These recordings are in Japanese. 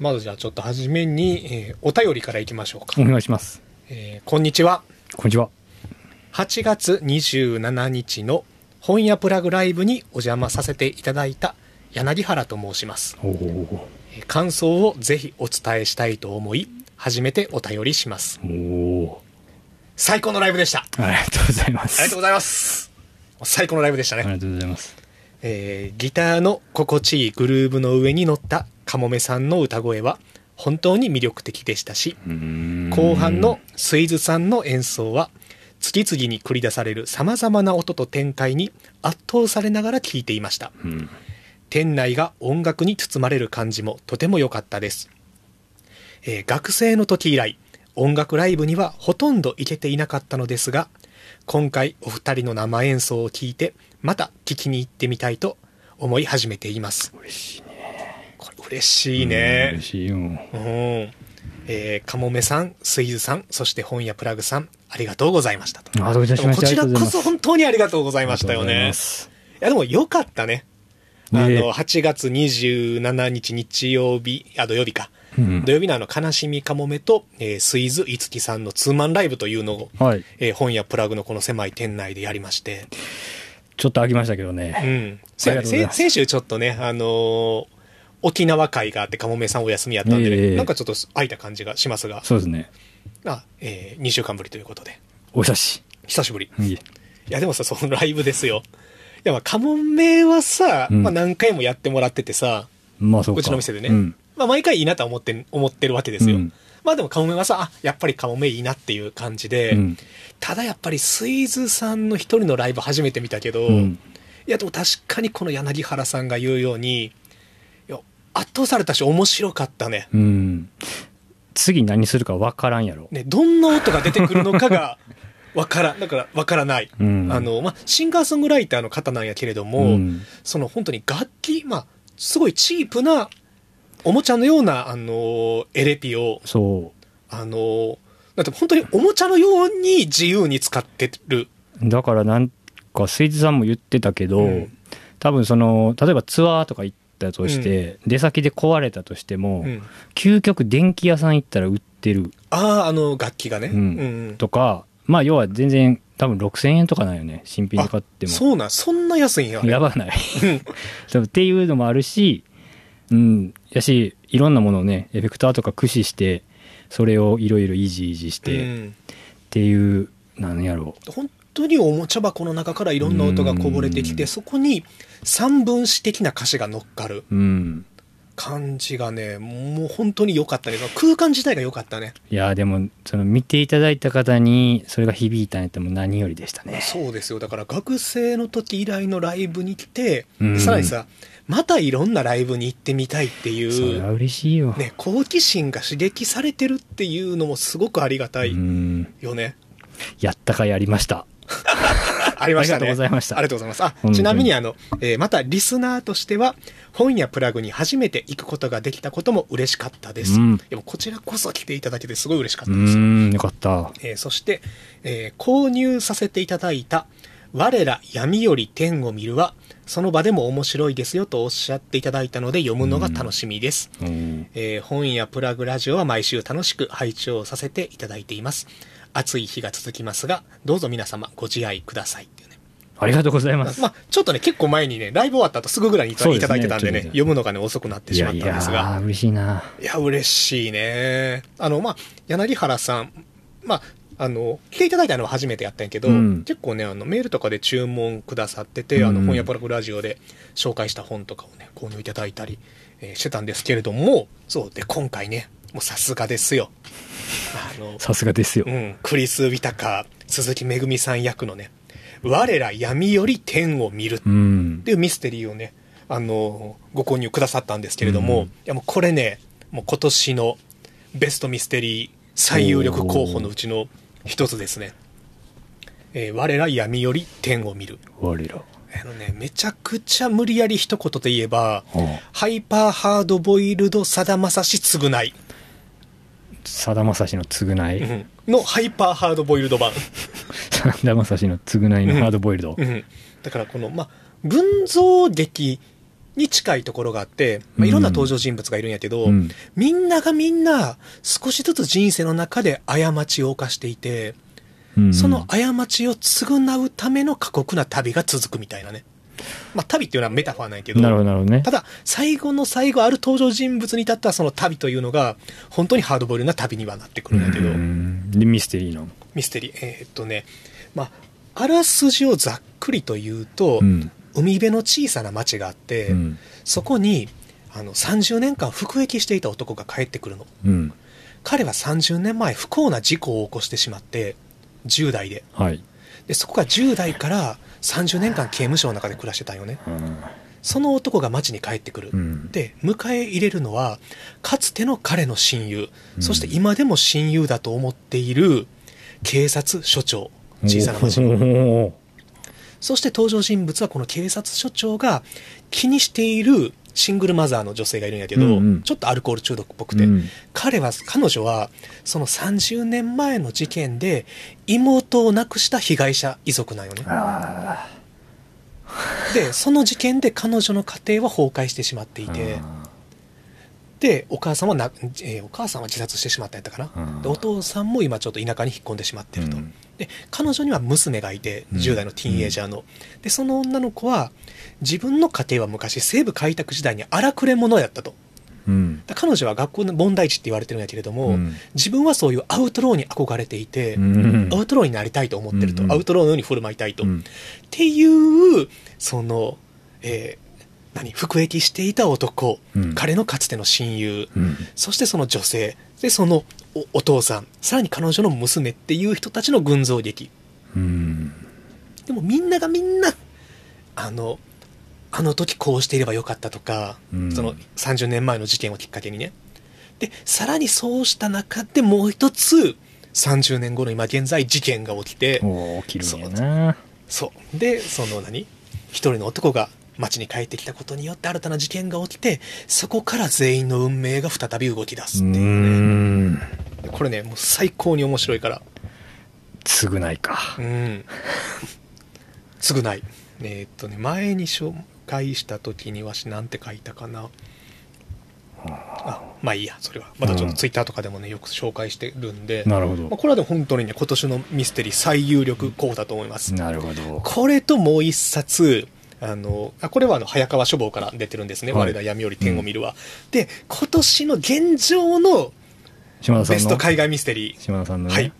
まずじゃあちょっと初めに、お便りからいきましょうか。お願いします。こんにちは。こんにちは。8月27日の本屋プラグライブにお邪魔させていただいた柳原と申します。感想をぜひお伝えしたいと思い、初めてお便りします。最高のライブでした。ありがとうございます。ありがとうございます。最高のライブでしたね。ありがとうございます。ギターの心地いいグルーブの上に乗ったカモメさんの歌声は本当に魅力的でしたし、後半のスイズさんの演奏は次々に繰り出されるさまざまな音と展開に圧倒されながら聴いていました。店内が音楽に包まれる感じもとても良かったです。学生の時以来、音楽ライブにはほとんど行けていなかったのですが、今回お二人の生演奏を聞いて、また聴きに行ってみたいと思い始めています。嬉しいね。これ嬉しいね。嬉しいよ。カモメさん、スイズさん、そして本屋プラグさん、ありがとうございましたと。こちらこそ本当にありがとうございましたよね。いやでも良かったね。8月27日日曜日、土曜日か。土曜日の悲しみかもめと、スイズいつきさんのツーマンライブというのを、はい本屋プラグのこの狭い店内でやりまして。ちょっと飽きましたけどね。先週ちょっとね、沖縄会があって、かもめさんお休みやったんで、なんかちょっと空いた感じがしますが。そうですね。2週間ぶりということで。久しぶり。いや、でもさ、そのライブですよ。いや、かもめはさ、何回もやってもらっててさ、うちの店でね。毎回いいなとは思ってるわけですよ。でもカモメはさ、やっぱりカモメいいなっていう感じで、ただやっぱりスイズさんの一人のライブ初めて見たけど、いやでも確かにこの柳原さんが言うように、圧倒されたし面白かったね。次何するか分からんやろ。ね、どんな音が出てくるのかが分からない。シンガーソングライターの方なんやけれども、その本当に楽器、すごいチープなおもちゃのような、エレピを、だって本当におもちゃのように自由に使ってる。だからなんか、スイーツさんも言ってたけど、多分その、例えばツアーとか行ったとして、出先で壊れたとしても、究極電気屋さん行ったら売ってる。楽器がね。とか、要は全然、多分6000円とかなんよね、新品で買っても。そうなん、そんな安いんや。やばない。っていうのもあるし、やしいろんなものをねエフェクターとか駆使してそれをいろいろイジイジして、っていうなんやろう本当におもちゃ箱の中からいろんな音がこぼれてきて、そこに三分詞的な歌詞が乗っかる感じがね、もう本当に良かったけど空間自体が良かったね。いやでもその見ていただいた方にそれが響いたんやったらもう何よりでしたね。そうですよ。だから学生の時以来のライブに来て、さらにさまたいろんなライブに行ってみたいっていう、それは嬉しいよ、ね、好奇心が刺激されてるっていうのもすごくありがたいよね。やったかやりました。ありましたね。ありがとうございました。ありがとうございます。ちなみにまたリスナーとしては本屋プラグに初めて行くことができたことも嬉しかったです。でもこちらこそ来ていただけてすごい嬉しかったです。よかった。そして、購入させていただいた我ら闇より天を見るはその場でも面白いですよとおっしゃっていただいたので読むのが楽しみです。本屋プラグラジオは毎週楽しく拝聴させていただいています。暑い日が続きますが、どうぞ皆様ご自愛くださいっていうね。ありがとうございます。ちょっとね、結構前にね、ライブ終わった後すぐぐらいにいただいてたんでね、読むのがね、遅くなってしまったんですが。嬉しいな。いや、嬉しいね。柳原さん、来ていただいたのは初めてやったんやけど、結構ね、メールとかで注文くださってて、本屋プラグラジオで紹介した本とかをね、購入いただいたりしてたんですけれども、そうで、今回ね、もうさすがですよ。さすがですよ。クリス・ウィタカ、鈴木めぐみさん役のね、我ら闇より天を見るっていうミステリーをね、ご購入くださったんですけれども、いやもうこれね、もう今年のベストミステリー最有力候補のうちの一つですね。我ら闇より天を見る。我ら。めちゃくちゃ無理やり一言で言えば、ハイパーハードボイルドさだまさし償い。さだまさしの償い、のハイパーハードボイルド版。さだまさしの償いのハードボイルド。だからこの、群像劇に近いところがあって、まあ、いろんな登場人物がいるんやけど、うん、みんながみんな少しずつ人生の中で過ちを犯していて、うん、その過ちを償うための過酷な旅が続くみたいなね。まあ、旅っていうのはメタファーなんやけど、なるほどね、ただ最後の最後ある登場人物に至ったその旅というのが本当にハードボイルな旅にはなってくるんやけど、でミステリーのミステリーね、まあ、あらすじをざっくりと言うと、うん、海辺の小さな町があって、うん、そこに30年間服役していた男が帰ってくるの、うん、彼は30年前不幸な事故を起こしてしまって10代 で,、はい、でそこが10代から30年間刑務所の中で暮らしてたんよね、うん、その男が町に帰ってくる、うん、で迎え入れるのはかつての彼の親友、うん、そして今でも親友だと思っている警察署長、小さな町の。そして登場人物はこの警察署長が気にしているシングルマザーの女性がいるんやけど、うんうん、ちょっとアルコール中毒っぽくて、うん、彼女はその30年前の事件で妹を亡くした被害者遺族なんよね。でその事件で彼女の家庭は崩壊してしまっていて、でお母さんは自殺してしまったやったかな。でお父さんも今ちょっと田舎に引っ込んでしまってると、うん、で彼女には娘がいて10代のティーンエイジャーの、うん、でその女の子は自分の家庭は昔西部開拓時代に荒くれ者やったと、うん、だ彼女は学校の問題児って言われてるんやけれども、うん、自分はそういうアウトローに憧れていて、うん、アウトローになりたいと思ってると、うん、アウトローのように振る舞いたいと、うん、っていうその、服役していた男、うん、彼のかつての親友、うん、そしてその女性でその お父さんさらに彼女の娘っていう人たちの群像劇、うん、でもみんながみんなあの時こうしていればよかったとか、うん、その30年前の事件をきっかけにね、でさらにそうした中でもう一つ30年後の今現在事件が起きて起きるんやな。そうでその一人の男が町に帰ってきたことによって新たな事件が起きて、そこから全員の運命が再び動き出すっていうね。うん、これねもう最高に面白いから償いか、うん、償い前に紹介した時にわしなんて書いたかな、あまあいいやそれはまたちょっとツイッターとかでもねよく紹介してるんで、なるほど、まあ、これはでも本当にね今年のミステリー最有力候補だと思います。なるほど。これともう一冊これは早川書房から出てるんですね、はい、我ら闇より天を見るは、うん、で今年の現状のベスト海外ミステリー島田さんの、ね、はい、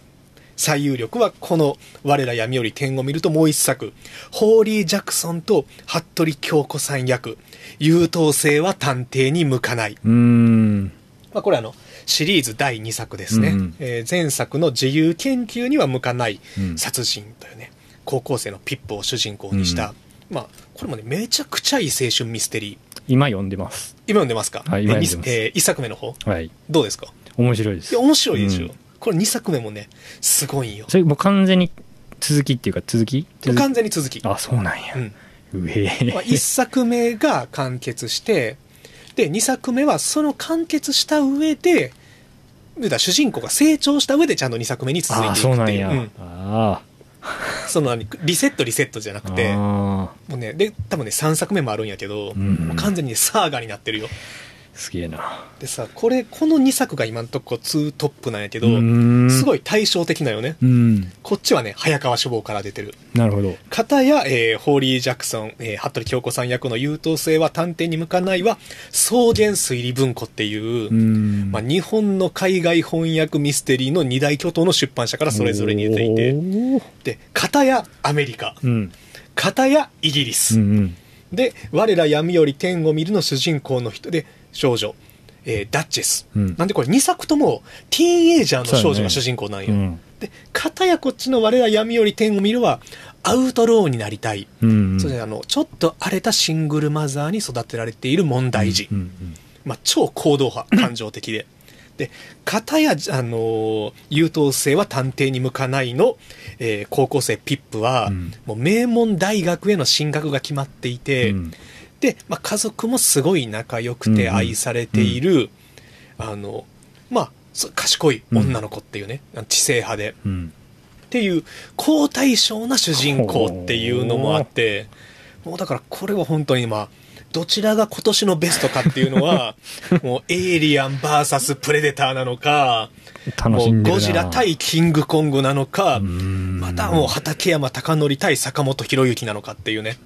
最有力はこの我ら闇より天を見ると、もう一作ホーリー・ジャクソンと服部恭子さん役優等生は探偵に向かない。うーん、まあ、これシリーズ第2作ですね、うん、前作の自由研究には向かない殺人というね、うん、高校生のピップを主人公にした、うん、まあ、これもねめちゃくちゃいい青春ミステリー。今読んでます。今読んでますか。はい、今読んでます。1作目の方、はい、どうですか。面白いです。いや面白いでしょ、うん、これ2作目もねすごいよ。それもう完全に続きっていうか続き完全に続き。あ、そうなんや、うん、まあ、1作目が完結してで2作目はその完結した上で主人公が成長した上でちゃんと2作目に続いていくっていう。あ、そうなんや、うん、あそのリセットじゃなくてもう、ね、で多分ね3作目もあるんやけど、うん、もう完全に、ね、サーガになってるよ。すげえな。でさこの2作が今のとこ2トップなんやけど、すごい対照的なよね。うん、こっちはね早川書房から出てる。なるほど。片や、ホーリー・ジャクソン、服部恭子さん役の優等生は探偵に向かないは草原推理文庫っていう、まあ、日本の海外翻訳ミステリーの2大巨頭の出版社からそれぞれに出ていて、で片やアメリカ、うん、片やイギリス、うんうん、で我ら闇より天を見るの主人公の人で少女、ダッチェス、うん、なんでこれ2作ともティーンエイジャーの少女が主人公なんよ、ね、うん、で片やこっちの我ら闇より天を見るはアウトローになりたい、うんうん、それでちょっと荒れたシングルマザーに育てられている問題児、うんうんうん、まあ、超行動派感情的でで片や優等生は探偵に向かないの、高校生ピップは、うん、もう名門大学への進学が決まっていて、うん、でまあ、家族もすごい仲良くて愛されている、うん、まあ、賢い女の子っていうね、うん、知性派で、うん、っていう好対照な主人公っていうのもあって、もうだからこれは本当に、まあ、どちらが今年のベストかっていうのはもうエイリアン VS プレデターなのか、楽しんでるな、もうゴジラ対キングコングなのか、またもう畠山貴教対坂本博之なのかっていうね。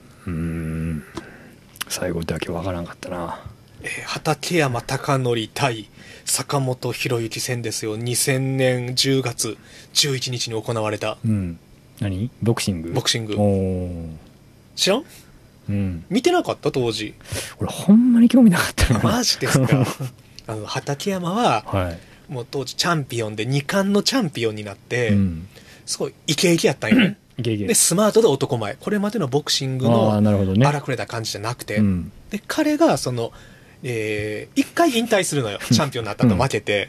最後だけわからんかったな。畠山貴教対坂本博之戦ですよ。2000年10月11日に行われた、うん、何？ボクシング？ボクシング。お、知らん？うん、見てなかった当時。俺ほんまに興味なかったな。マジですか？畠山は、はい、もう当時チャンピオンで2冠のチャンピオンになって、うん、すごいイケイケやったんよね。イケイケでスマートで男前、これまでのボクシングの荒くれた感じじゃなくて、うん、で彼がその1回引退するのよ。チャンピオンになったと負けて、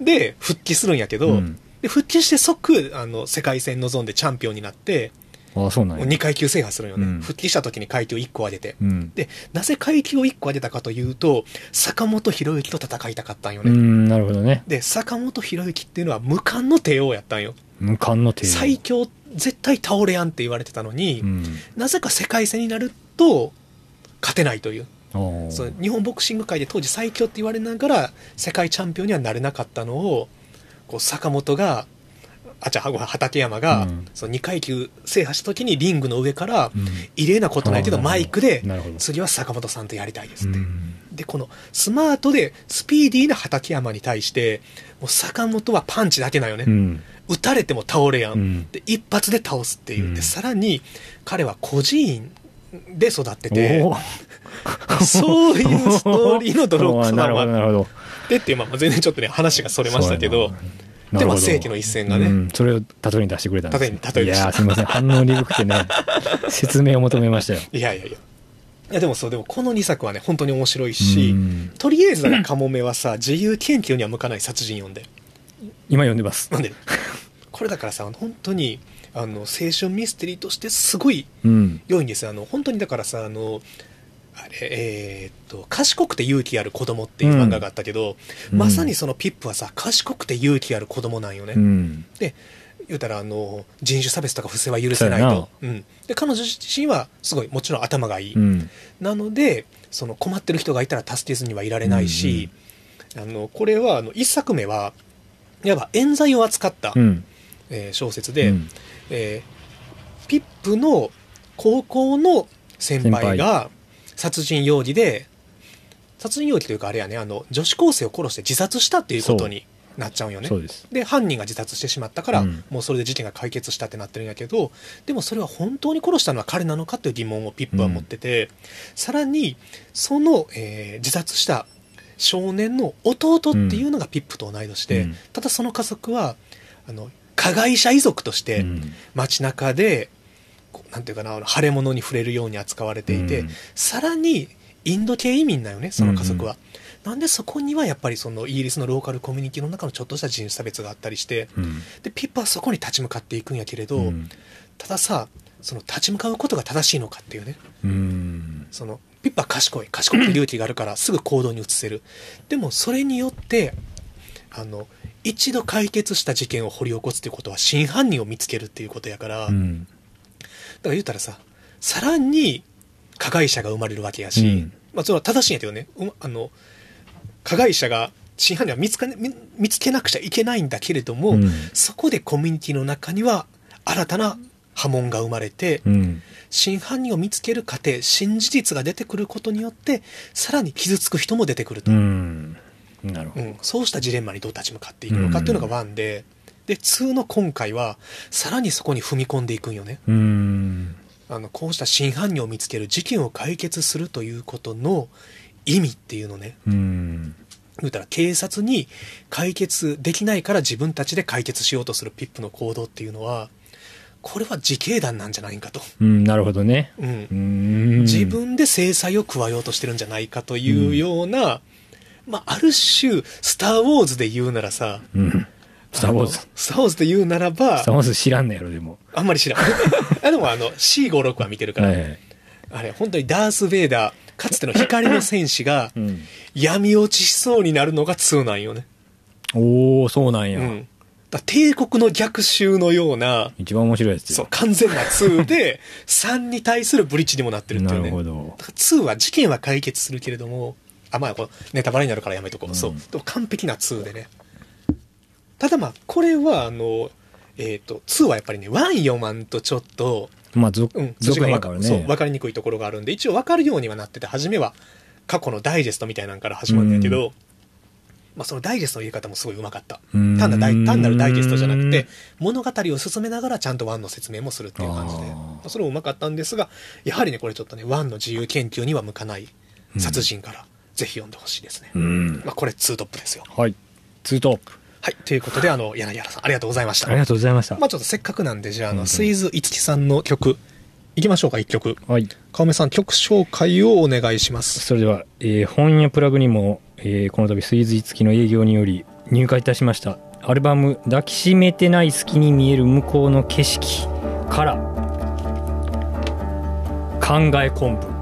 うん、で復帰するんやけど、うん、で復帰して即世界戦臨んでチャンピオンになって、ああそうなんや、2階級制覇するよね、うん、復帰した時に階級1個上げて、うん、でなぜ階級を1個上げたかというと坂本博之と戦いたかったんよね。うん、なるほどね。で坂本博之っていうのは無冠の帝王やったんよ。無冠の帝王、最強、絶対倒れやんって言われてたのに、うん、なぜか世界戦になると勝てないという、そう、日本ボクシング界で当時最強って言われながら世界チャンピオンにはなれなかったのを、こう坂本が畠山が、うん、その2階級制覇した時にリングの上から、うん、異例なことないけどマイクで次は坂本さんとやりたいですって、うん、でこのスマートでスピーディーな畠山に対してもう坂本はパンチだけだよね、うん、打たれても倒れやん、うん、で一発で倒すっていう、うん、でさらに彼は孤児院で育っててそういうストーリーのドロップスなのでっていう、まあ、全然ちょっとね話がそれましたけど、でまあ世紀の一戦がね、うん、それを例えに出してくれたんですね。いやすみません反応鈍くてね説明を求めましたよ。いやでもそう、でもこの2作はね本当に面白いし、とりあえずだからカモメはさ、自由研究には向かない殺人読んで、今読んでます。なんでこれだからさ本当に青春ミステリーとしてすごい良いんですよ。本当にだからさあれ賢くて勇気ある子供っていう漫画があったけど、うん、まさにそのピップはさ賢くて勇気ある子供なんよね、うん、で言うたら人種差別とか不正は許せないと、うん、で彼女自身はすごいもちろん頭がいい、うん、なのでその困ってる人がいたら助けずにはいられないし、うんうん、これは1作目はいわば冤罪を扱った、うん小説で、うんピップの高校の先輩が殺人容疑というかあれやね女子高生を殺して自殺したっていうことになっちゃうんよね。で犯人が自殺してしまったから、うん、もうそれで事件が解決したってなってるんやけど、でもそれは本当に殺したのは彼なのかという疑問をピップは持ってて、うん、さらにその、自殺した少年の弟っていうのがピップと同い年で、うん、ただその家族は加害者遺族として街中で、うんなんていうかな腫れ物に触れるように扱われていて、うん、さらにインド系移民なよねその家族は、うん、なんでそこにはやっぱりそのイギリスのローカルコミュニティの中のちょっとした人種差別があったりして、うん、でピップはそこに立ち向かっていくんやけれど、うん、たださその立ち向かうことが正しいのかっていうね、うん、そのピップは賢く勇気があるからすぐ行動に移せる。でもそれによって一度解決した事件を掘り起こすっていうことは真犯人を見つけるっていうことやから、うんだから言うたらささらに加害者が生まれるわけやし、うんまあ、それは正しいんやけどね加害者が真犯人は見つけなくちゃいけないんだけれども、うん、そこでコミュニティの中には新たな波紋が生まれて、うん、真犯人を見つける過程真事実が出てくることによってさらに傷つく人も出てくると、うんなるほどうん、そうしたジレンマにどう立ち向かっていくのかっていうのが1で、うんで2の今回はさらにそこに踏み込んでいくんよね。こうした真犯人を見つける事件を解決するということの意味っていうのね。言うたら警察に解決できないから自分たちで解決しようとするピップの行動っていうのはこれは自警団なんじゃないかと、うん、なるほどね、うん、自分で制裁を加えようとしてるんじゃないかというような、うんまあ、ある種スター・ウォーズで言うならさ、うんスターウォーズで言うならばスターウォーズ知らんねやろ。でもあんまり知らんでもC56 は見てるから、はい、あれ本当にダース・ベイダーかつての光の戦士が闇落ちしそうになるのが2なんよね。おおそうなんや、うん、だ帝国の逆襲のような一番面白いやつ、そう完全な2で3に対するブリッジにもなってるっていうね。なるほど。だから2は事件は解決するけれども、あ、まあこれネタバレになるからやめとこう、うん、そうでも完璧な2でね。ただまあこれは2はやっぱりね1読まんとちょっとまあ続編だからね、そう分かりにくいところがあるんで、一応分かるようにはなってて、初めは過去のダイジェストみたいなのから始まるんだけど、うん、まあ、そのダイジェストの言い方もすごいうまかった。単なるダイジェストじゃなくて物語を進めながらちゃんとワンの説明もするっていう感じで、それもうまかったんですが、やはりねこれちょっとねワンの自由研究には向かない殺人から、うん、ぜひ読んでほしいですね。まあ、これ2トップですよ。はい、2トップ。はい、ということで柳原さんありがとうございました。ありがとうございました。まあ、ちょっとせっかくなんでじゃあスイズ樹さんの曲いきましょうか。1曲、はい、川目さん曲紹介をお願いします。それでは、本屋プラグにもこの度スイーズ樹の営業により入荷いたしましたアルバム抱きしめてない隙に見える向こうの景色から考え昆布。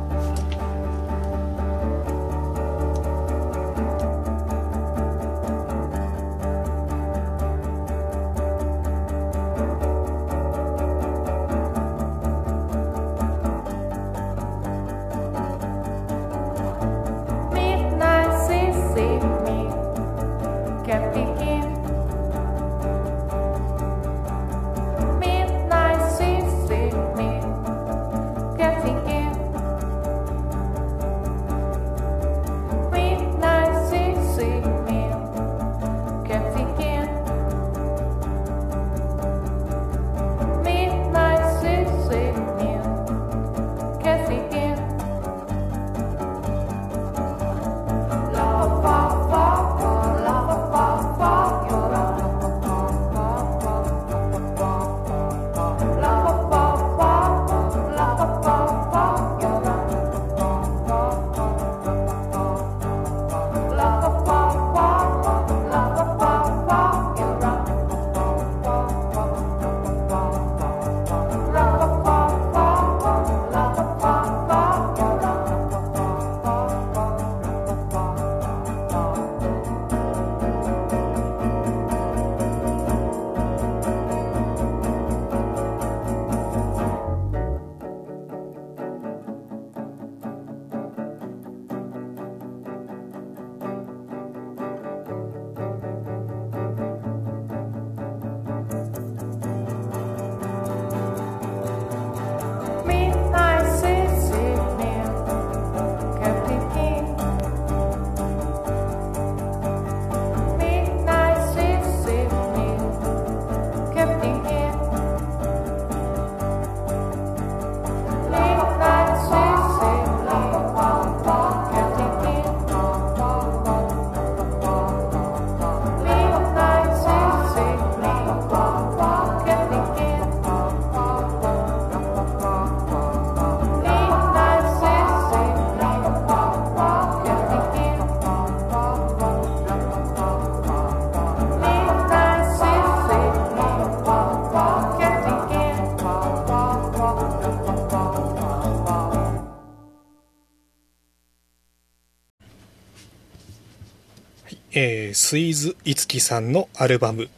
スイーズ樹さんのアルバム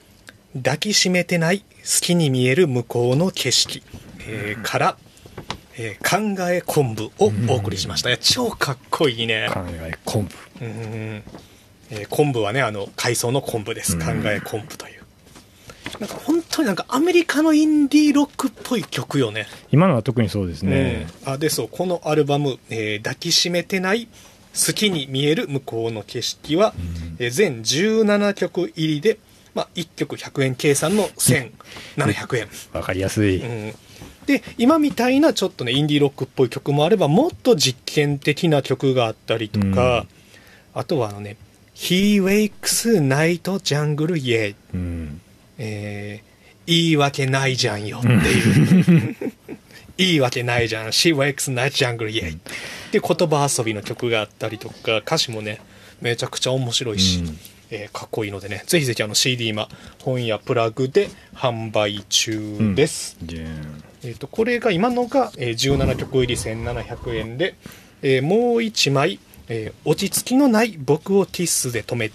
抱きしめてない隙に見える向こうの景色、から、考え昆布をお送りしました。いや超かっこいいね考え昆布。昆布はね海藻の昆布です。考え昆布というなんか本当になんかアメリカのインディーロックっぽい曲よね。今のは特にそうですね、あでそうこのアルバム、抱きしめてない月に見える向こうの景色は、全17曲入りで、まあ、1曲100円計算の1700円。わかりやすい。で、今みたいなちょっとね、インディーロックっぽい曲もあれば、もっと実験的な曲があったりとか、あとはHe Wakes Night Jungle Yeah、言い訳ないじゃんよっていう。言い訳ないじゃん She Wakes Night Jungle Yeahで言葉遊びの曲があったりとか、歌詞もねめちゃくちゃ面白いし、かっこいいのでね、ぜひぜひCD 今本屋プラグで販売中です、これが今のが、17曲入り1700円で、もう一枚、落ち着きのない僕をキッスで止め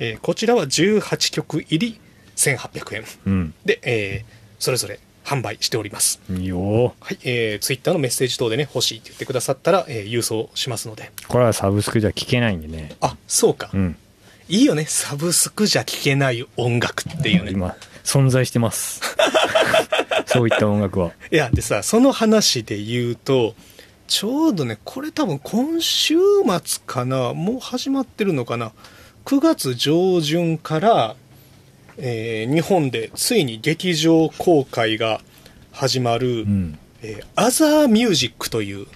て、こちらは18曲入り1800円、うん、で、それぞれ販売しております。いいよ、はい、ツイッターのメッセージ等でね、欲しいって言ってくださったら、郵送しますので。これはサブスクじゃ聞けないんでね。あ、そうか、うん、いいよね、サブスクじゃ聞けない音楽っていうね、今存在してますそういった音楽は。いやでさ、その話で言うとちょうどね、これ多分今週末かな、もう始まってるのかな、9月上旬から日本でついに劇場公開が始まる、うんアザーミュージックというド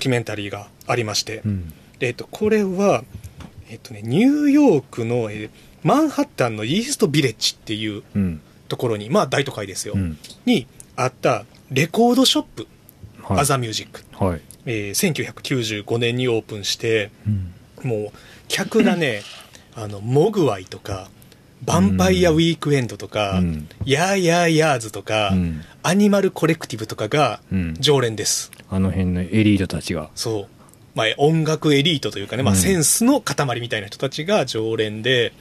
キュメンタリーがありまして、うん、これは、ね、ニューヨークの、マンハッタンのイーストビレッジっていうところに、うん、まあ大都会ですよ、うん、にあったレコードショップ、はい、アザーミュージック、はい1995年にオープンして、うん、もう客がねモグワイとかヴァンパイアウィークエンドとか、うん、ヤーヤーヤーズとか、うん、アニマルコレクティブとかが常連です、うん、あの辺のエリートたちがそう、まあ、音楽エリートというかね、まあ、センスの塊みたいな人たちが常連で、うん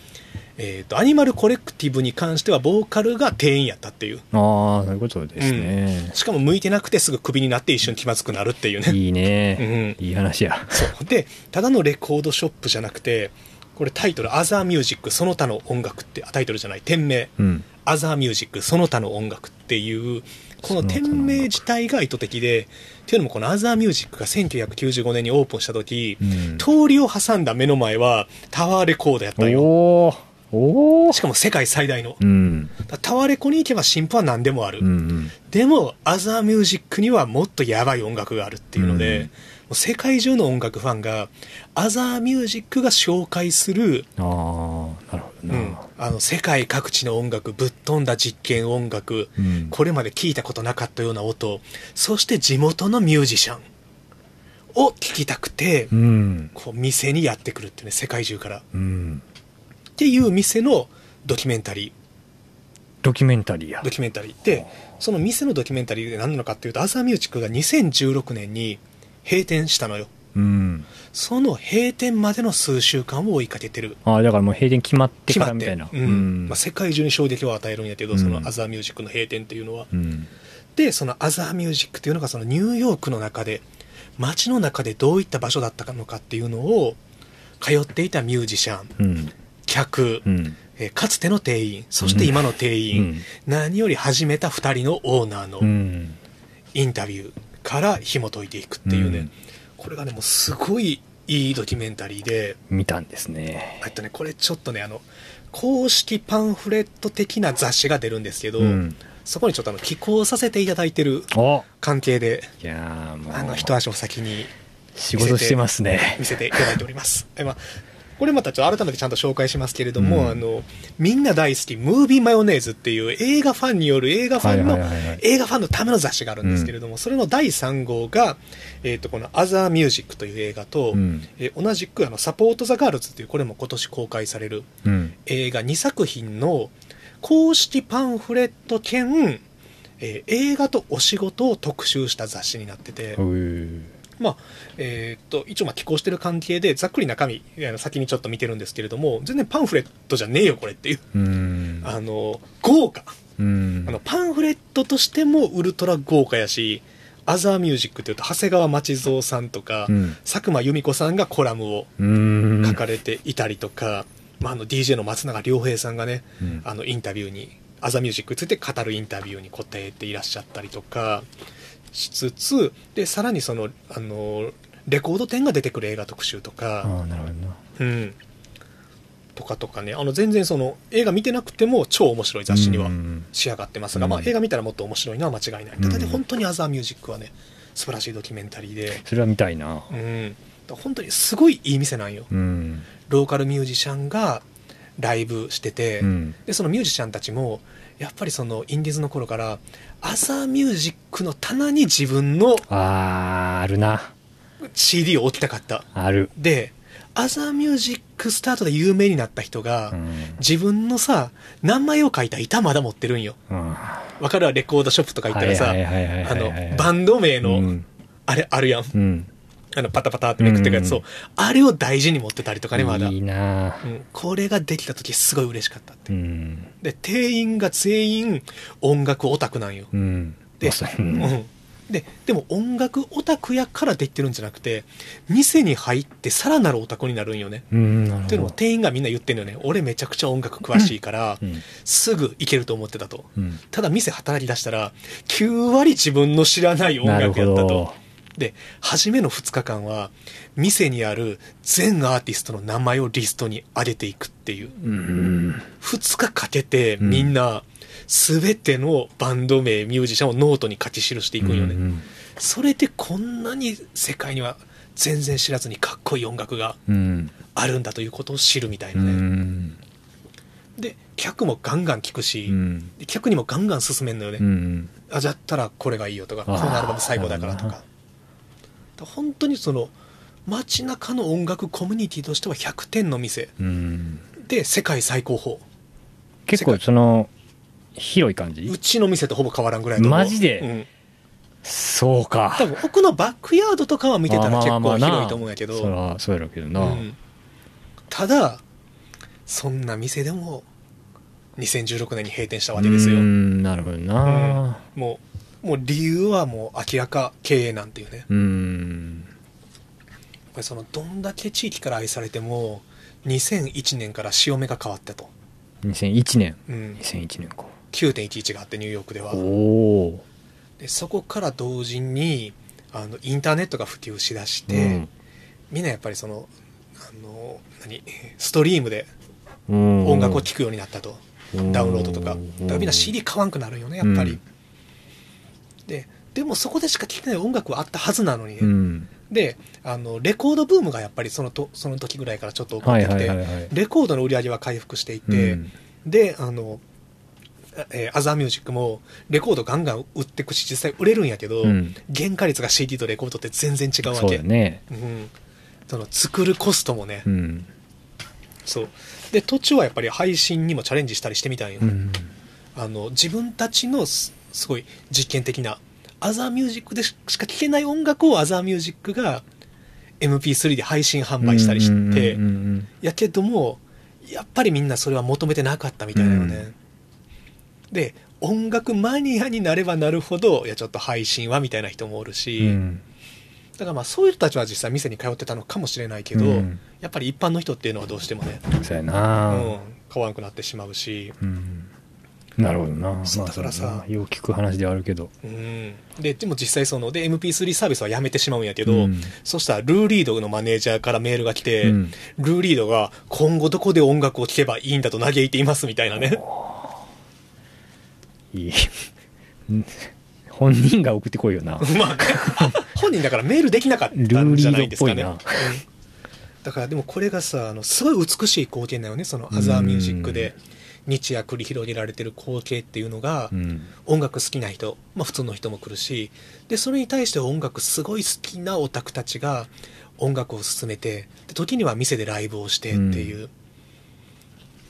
アニマルコレクティブに関してはボーカルが店員やったっていう。ああ、そういうことですね、うん、しかも向いてなくてすぐクビになって一緒に気まずくなるっていうね。いいね、うん、いい話や。そうで、ただのレコードショップじゃなくて、これタイトルアザーミュージックその他の音楽って、タイトルじゃない店名、うん、アザーミュージックその他の音楽っていうこの店名自体が意図的で、っていうのもこのアザーミュージックが1995年にオープンした時、うん、通りを挟んだ目の前はタワーレコードやったよ。おーしかも世界最大の、うん、タワーレコに行けば新譜は何でもある、うんうん、でもアザーミュージックにはもっとやばい音楽があるっていうので、うん世界中の音楽ファンがアザーミュージックが紹介する、あー、なるほどな、うん、世界各地の音楽、ぶっ飛んだ実験音楽、うん、これまで聞いたことなかったような音、そして地元のミュージシャンを聴きたくて、うん、こう店にやってくるってね、世界中から、うん、っていう店のドキュメンタリーで、その店のドキュメンタリーで何なのかっていうと、アザーミュージックが2016年に閉店したのよ、うん、その閉店までの数週間を追いかけてる。ああ、だからもう閉店決まってからみたいな、うんうんまあ、世界中に衝撃を与えるんやけど、うん、そのアザーミュージックの閉店っていうのは、うん、でそのアザーミュージックっていうのがそのニューヨークの中で街の中でどういった場所だったのかっていうのを通っていたミュージシャン、うん、客、うんかつての店員、そして今の店員、うん、何より始めた2人のオーナーのインタビュー、うんから紐解いていくっていうね、うん、これがねもうすごいいいドキュメンタリーで見たんですね。ねこれちょっとね公式パンフレット的な雑誌が出るんですけど、うん、そこにちょっと寄稿させていただいてる関係で、いやもう一足を先に仕事してますね。見せていただいております。まあ、これまたちょっと改めてちゃんと紹介しますけれども、うん、みんな大好きムービーマヨネーズっていう映画ファンによる映画ファンのための雑誌があるんですけれども、うん、それの第3号が、このアザーミュージックという映画と、うん同じくサポートザガールズというこれも今年公開される映画2作品の公式パンフレット兼、映画とお仕事を特集した雑誌になってて、まあ一応まあ寄稿してる関係でざっくり中身先にちょっと見てるんですけれども、全然パンフレットじゃねえよこれっていう、豪華、パンフレットとしてもウルトラ豪華やし、アザーミュージックというと長谷川町蔵さんとか、うん、佐久間由美子さんがコラムを書かれていたりとか、まあ、DJ の松永良平さんがね、うん、インタビューにアザーミュージックについて語るインタビューに答えていらっしゃったりとかしつつ、でさらにそのレコード店が出てくる映画特集とか、あ、なるほどな、うん、とかね、全然その映画見てなくても超面白い雑誌には仕上がってますが、まあ、映画見たらもっと面白いのは間違いない。ただね本当にアザーミュージックはね素晴らしいドキュメンタリーで、それは見たいな、うん、本当にすごいいい店なんよ、うん、ローカルミュージシャンがライブしてて、うん、でそのミュージシャンたちもやっぱりそのインディーズの頃からアザーミュージックの棚に自分の CD を置きたかった。あるでアザーミュージックスタートで有名になった人が、うん、自分のさ何枚を書いた板まだ持ってるんよ、うん、分かるわ、レコードショップとか行ったらさバンド名の、うん、あれあるやん、うん、パタパタってめくっていくやつを、あれを大事に持ってたりとかね、まだいいな、これができた時すごい嬉しかったって、うん、で店員が全員音楽オタクなんよ、うん、で、うん、でも音楽オタクやからで言ってるんじゃなくて、店に入ってさらなるオタクになるんよね、うん、なるほど。っていうのも店員がみんな言ってんのよね、俺めちゃくちゃ音楽詳しいから、うん、すぐ行けると思ってたと、うん、ただ店働き出したら9割自分の知らない音楽やったと。で初めの2日間は店にある全アーティストの名前をリストに上げていくっていう、うん、2日かけてみんな全てのバンド名、ミュージシャンをノートに書き記していくんよね、うん、それでこんなに世界には全然知らずにかっこいい音楽があるんだということを知るみたいなね、うん、で客もガンガン聞くし、うん、客にもガンガン勧めんのよね、うん、あじゃったらこれがいいよとか、このアルバム最高だからとか、本当にその街中の音楽コミュニティとしては100点の店、うん、で世界最高峰、結構その広い感じ、うちの店とほぼ変わらんぐらいのマジで、うん、そうか、多分奥のバックヤードとかは見てたら結構広いと思うんやけど、まあまあまあ、そうやろうけどな、うん、ただそんな店でも2016年に閉店したわけですよ。なるほどな、うん、もう理由はもう明らか経営なんていうね。やっぱりそのどんだけ地域から愛されても2001年から潮目が変わったと。2001年、うん、2001年か 9.11 があってニューヨークでは、おでそこから同時にインターネットが普及しだして、うん、みんなやっぱりそのストリームで音楽を聴くようになったと、ダウンロードとかだからみんな CD 買わんくなるよねやっぱり、うんでもそこでしか聴けない音楽はあったはずなのにね、うん、でレコードブームがやっぱりその時ぐらいからちょっと起こってきて、はいはいはいはい、レコードの売り上げは回復していて、うん、でアザーミュージックもレコードガンガン売ってくし実際売れるんやけど、うん、原価率が CD とレコードって全然違うわけ。そうだね、うん、その作るコストもね、うん、そうで途中はやっぱり配信にもチャレンジしたりしてみたんよ、うん、自分たちのすごい実験的なアザーミュージックでしか聴けない音楽をアザーミュージックが MP3 で配信販売したりしてやけどもやっぱりみんなそれは求めてなかったみたいなのね、うん、で音楽マニアになればなるほどいやちょっと配信はみたいな人もおるし、うん、だからまあそういう人たちは実際店に通ってたのかもしれないけど、うん、やっぱり一般の人っていうのはどうしてもねそうやな、うん、買わなくなってしまうし、うんなるほどな、まあ、だからさよく聞く話ではあるけど、うん、でも実際そので MP3 サービスはやめてしまうんやけど、うん、そしたらルーリードのマネージャーからメールが来て、うん、ルーリードが今後どこで音楽を聴けばいいんだと嘆いていますみたいなねいい本人が送ってこいよなまあ本人だからメールできなかったんじゃないですかねルーリードっぽいな、うん、だからでもこれがさすごい美しい光景だよねそのアザーミュージックで、うん日夜繰り広げられてる光景っていうのが、うん、音楽好きな人、まあ、普通の人も来るしでそれに対して音楽すごい好きなオタクたちが音楽を進めてで時には店でライブをしてっていう、うん、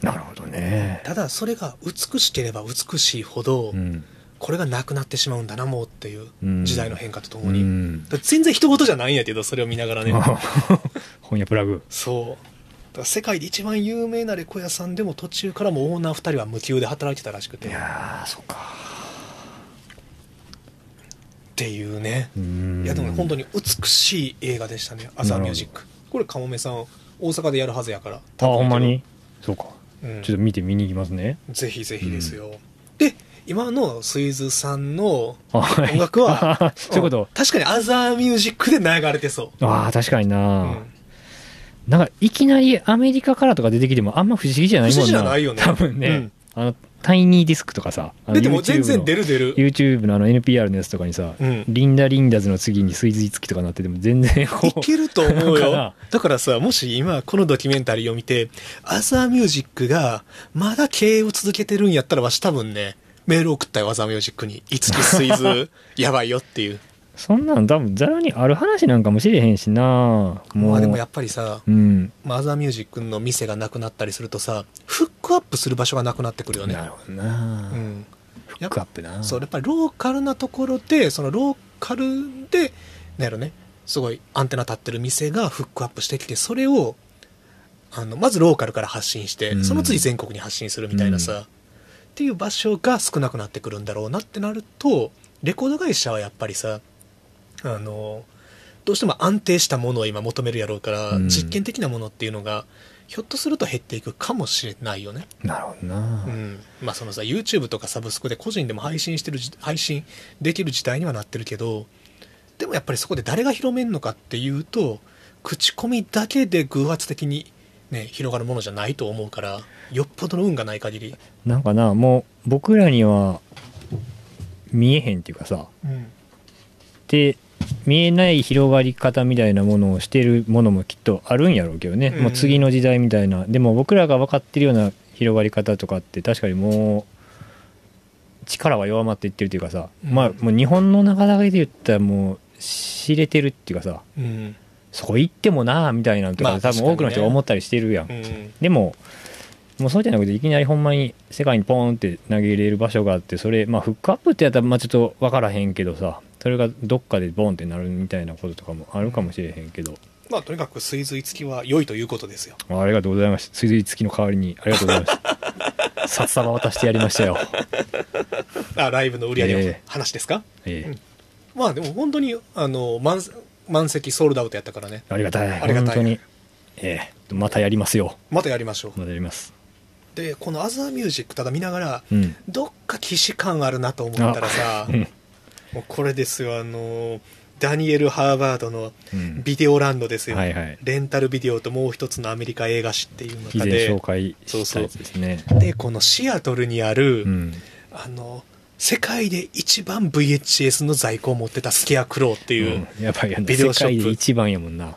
なるほどねただそれが美しければ美しいほど、うん、これがなくなってしまうんだなもうっていう時代の変化とともに、うん、全然人事じゃないんやけどそれを見ながらね本屋プラグそう世界で一番有名なレコ屋さんでも途中からもオーナー2人は無給で働いてたらしくていやーそうかっていうねいやでも本当に美しい映画でしたねアザーミュージックこれカモメさん大阪でやるはずやからあほんまにそうか、うん、ちょっと見に行きますねぜひぜひですよ、うん、で今のスイズさんの音楽はそういうこと確かにアザーミュージックで流れてそうああ確かにな、うんなんかいきなりアメリカからとか出てきてもあんま不思議じゃないもんな不思議じゃないよね多分ね、うん、タイニーディスクとかさ出ても全然出る YouTube のNPR のやつとかにさ、うん、リンダリンダズの次にスイズイツキとかなってても全然こういけると思うよだからさもし今このドキュメンタリーを見てアザーミュージックがまだ経営を続けてるんやったらわし多分ねメール送ったよアザーミュージックにイツキスイズやばいよっていうそんなん多分ざらにある話なんかもしれへんしなまあでもやっぱりさ、うん、アザーミュージックの店がなくなったりするとさフックアップする場所がなくなってくるよねなるほどな、うん、フックアップなそうやっぱりローカルなところでそのローカルでなんやろねすごいアンテナ立ってる店がフックアップしてきて、それをまずローカルから発信して、うん、その次全国に発信するみたいなさ、うん、っていう場所が少なくなってくるんだろうなってなると、レコード会社はやっぱりさ、どうしても安定したものを今求めるやろうから、うん、実験的なものっていうのがひょっとすると減っていくかもしれないよね。なるほどな、うん、まあそのさ YouTube とかサブスクで個人でも配信できる時代にはなってるけど、でもやっぱりそこで誰が広めんのかっていうと、口コミだけで偶発的にね、広がるものじゃないと思うから、よっぽどの運がない限りなんかな、もう僕らには見えへんっていうかさ、うん、で見えない広がり方みたいなものをしてるものもきっとあるんやろうけどね、うん、もう次の時代みたいな。でも僕らが分かってるような広がり方とかって確かにもう力は弱まっていってるっていうかさ、うん、まあもう日本の中だけで言ったらもう知れてるっていうかさ、うん、そこ行ってもなあみたいなのとか、まあ、多分多くの人が思ったりしてるやん、うん、でももうそうじゃなくて、いきなりほんまに世界にポーンって投げ入れる場所があって、それまあフックアップってやったらまあちょっと分からへんけどさ、それがどっかでボンってなるみたいなこととかもあるかもしれへんけど、まあとにかく追随付きは良いということですよ。ありがとうございました。追随付きの代わりにありがとうございました。札束渡してやりましたよ。あ、ライブの売り上げの話ですか。うん、まあでも本当に満席ソールドアウトやったからね。ありがたい、本当に。またやりますよ。またやりましょう。またやります。でこのアザーミュージックただ見ながら、うん、どっか既視感あるなと思ったらさ、もうこれですよ、ダニエル・ハーバードのビデオランドですよ、うん、はいはい、レンタルビデオともう一つのアメリカ映画誌っていう中で以前紹介したやつですね。そうそう。でこのシアトルにある、うん、世界で一番 VHS の在庫を持ってたスケアクローっていうビデオショップ、うん、世界で一番やもんな、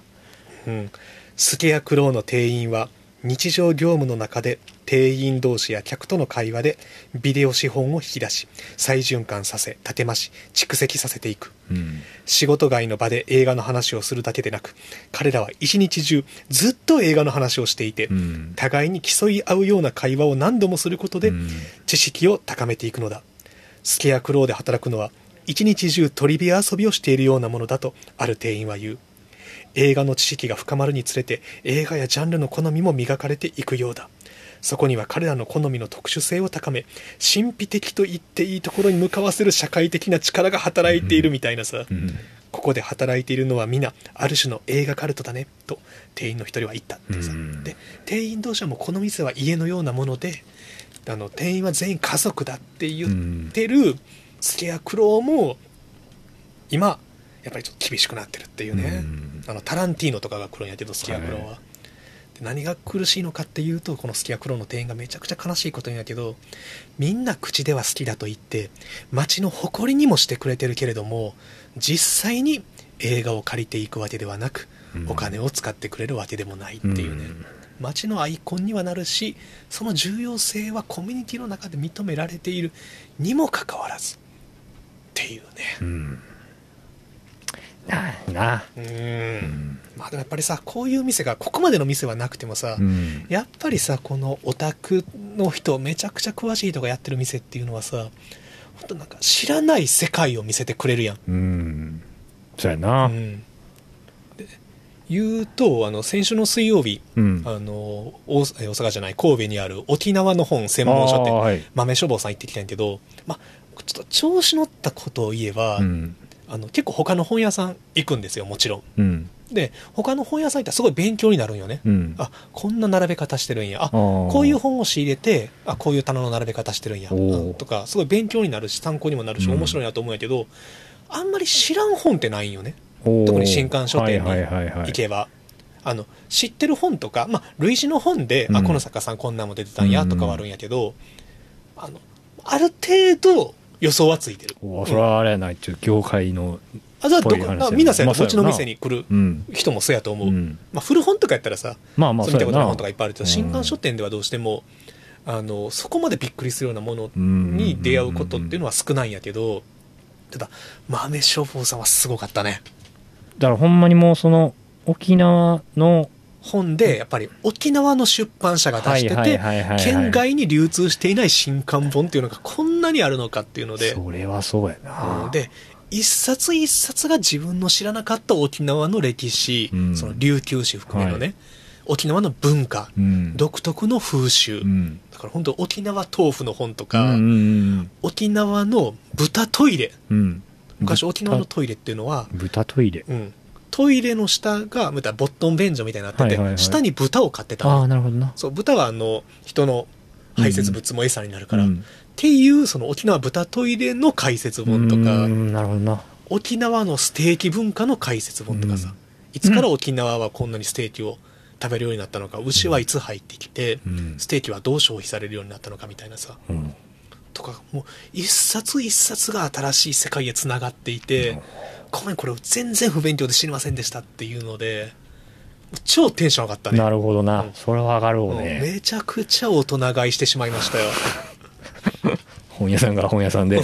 うん、スケアクローの店員は日常業務の中で店員同士や客との会話でビデオ資本を引き出し、再循環させ、立て増し、蓄積させていく、うん、仕事外の場で映画の話をするだけでなく、彼らは一日中ずっと映画の話をしていて、うん、互いに競い合うような会話を何度もすることで知識を高めていくのだ。スケアクローで働くのは一日中トリビア遊びをしているようなものだとある店員は言う。映画の知識が深まるにつれて映画やジャンルの好みも磨かれていくようだ。そこには彼らの好みの特殊性を高め、神秘的と言っていいところに向かわせる社会的な力が働いているみたいなさ、うん、ここで働いているのは皆ある種の映画カルトだねと店員の一人は言ったってさ、うん、で店員同士はもうこの店は家のようなもので、店員は全員家族だって言ってるスケアクローも今やっぱりちょっと厳しくなってるっていうね、うん、タランティーノとかが来るんやけど、スケアクローは、はい、で何が苦しいのかっていうと、このスケアクローの店員がめちゃくちゃ悲しいことにやけど、みんな口では好きだと言って街の誇りにもしてくれてるけれども、実際に映画を借りていくわけではなく、お金を使ってくれるわけでもないっていうね、うん、街のアイコンにはなるし、その重要性はコミュニティの中で認められているにもかかわらずっていうね、うん、なあ、うん、うん、まあでもやっぱりさ、こういう店がここまでの店はなくてもさ、うん、やっぱりさ、このオタクの人めちゃくちゃ詳しいとかやってる店っていうのはさ、ほんとなんか知らない世界を見せてくれるやん。うん、そうやな、うん、で言うと先週の水曜日、うん、大阪じゃない神戸にある沖縄の本専門書店、はい、豆書房さん行ってきたんやけど、まあちょっと調子乗ったことを言えば、うん、結構他の本屋さん行くんですよ、もちろん、うん、で他の本屋さん行ったらすごい勉強になるんよね、うん、あ、こんな並べ方してるんや、あ、こういう本を仕入れて、あ、こういう棚の並べ方してるんやとか、すごい勉強になるし参考にもなるし面白いなと思うんやけど、うん、あんまり知らん本ってないんよね。特に新刊書店に行けば、はいはいはいはい、知ってる本とか、まあ、類似の本で、うん、あ、この作家さんこんなも出てたんやとかはあるんやけど、うん、ある程度予想はついてる。それはあれやない、ちょっと業界のぽい話やな。みんなそうやと、うちの店に来る人もそうやと思う、うん、まあ、古本とかやったらさ、まあまあ、そう見たことない本とかいっぱいあるけど、新刊書店ではどうしてもそこまでびっくりするようなものに出会うことっていうのは少ないんやけど、ただ豆書房さんはすごかったね。だからほんまにもうその沖縄の本で、やっぱり沖縄の出版社が出してて県外に流通していない新刊本っていうのがこんなにあるのかっていうので、それはそうやな、で一冊一冊が自分の知らなかった沖縄の歴史、うん、その琉球史含めのね、はい、沖縄の文化、うん、独特の風習、うん、だから本当沖縄豆腐の本とか、うんうん、沖縄の豚トイレ、うん、昔沖縄のトイレっていうのは豚トイレ、うん、トイレの下がまたボットン便所みたいになってて、はいはいはい、下に豚を飼ってたの。あ、なるほどな。そう、豚はあの人の排泄物も餌になるから、うん、っていうその沖縄豚トイレの解説本とか、うん、なるほどな。沖縄のステーキ文化の解説本とかさ、うん、いつから沖縄はこんなにステーキを食べるようになったのか、牛はいつ入ってきて、うん、ステーキはどう消費されるようになったのかみたいなさ、うん、とかもう一冊一冊が新しい世界へつながっていて、うん、ごめんこれ全然不勉強で知りませんでしたっていうので超テンション上がったね。なるほどな、うん、それは上がるわね。めちゃくちゃ大人買いしてしまいましたよ本屋さんが本屋さんで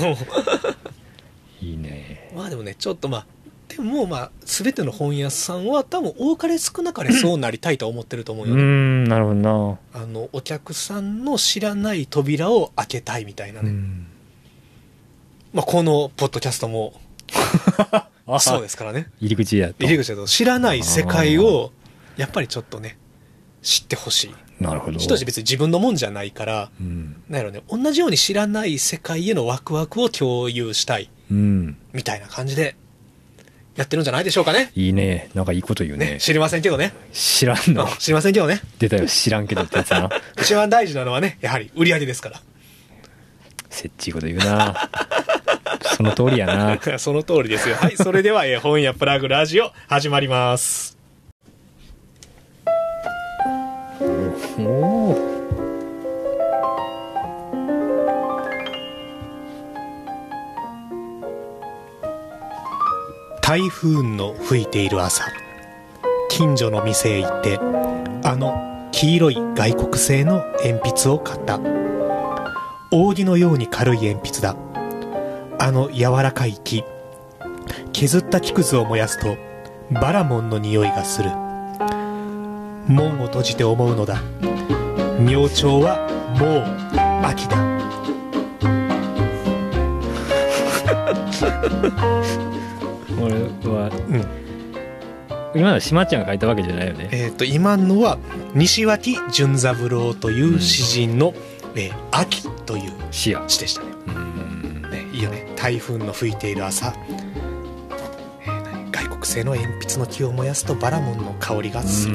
いいね。まあでもね、ちょっとまあでもまあ全ての本屋さんは多分多かれ少なかれそうなりたいとは思ってると思うよね。うん、なるほどな。あのお客さんの知らない扉を開けたいみたいなね。うん、まあこのポッドキャストもそうですからね。入り口やと、入り口やと知らない世界をやっぱりちょっとね知ってほしい。なるほど。人たち別に自分のもんじゃないから、うん、なんやろね、同じように知らない世界へのワクワクを共有したい、うん、みたいな感じでやってるんじゃないでしょうかね。いいね、なんかいいこと言う ね。知りませんけどね。知らんの、知りませんけどね。出たよ、知らんけどってやつな一番大事なのはね、やはり売り上げですから。せっちいこと言うなその通りやなその通りですよ。はい、それでは本屋プラグラジオ始まります。おー、台風の吹いている朝、近所の店へ行ってあの黄色い外国製の鉛筆を買った。扇のように軽い鉛筆だ。あの柔らかい木、削った木くずを燃やすとバラモンの匂いがする。門を閉じて思うのだ。明朝はもう秋だ俺は、うん、今のは島ちゃんが書いたわけじゃないよね。今のは西脇純三郎という詩人の、うん、秋という詩でしたね。うん、ね、いいよね。台風の吹いている朝、特製の鉛筆の木を燃やすとバラモンの香りがする。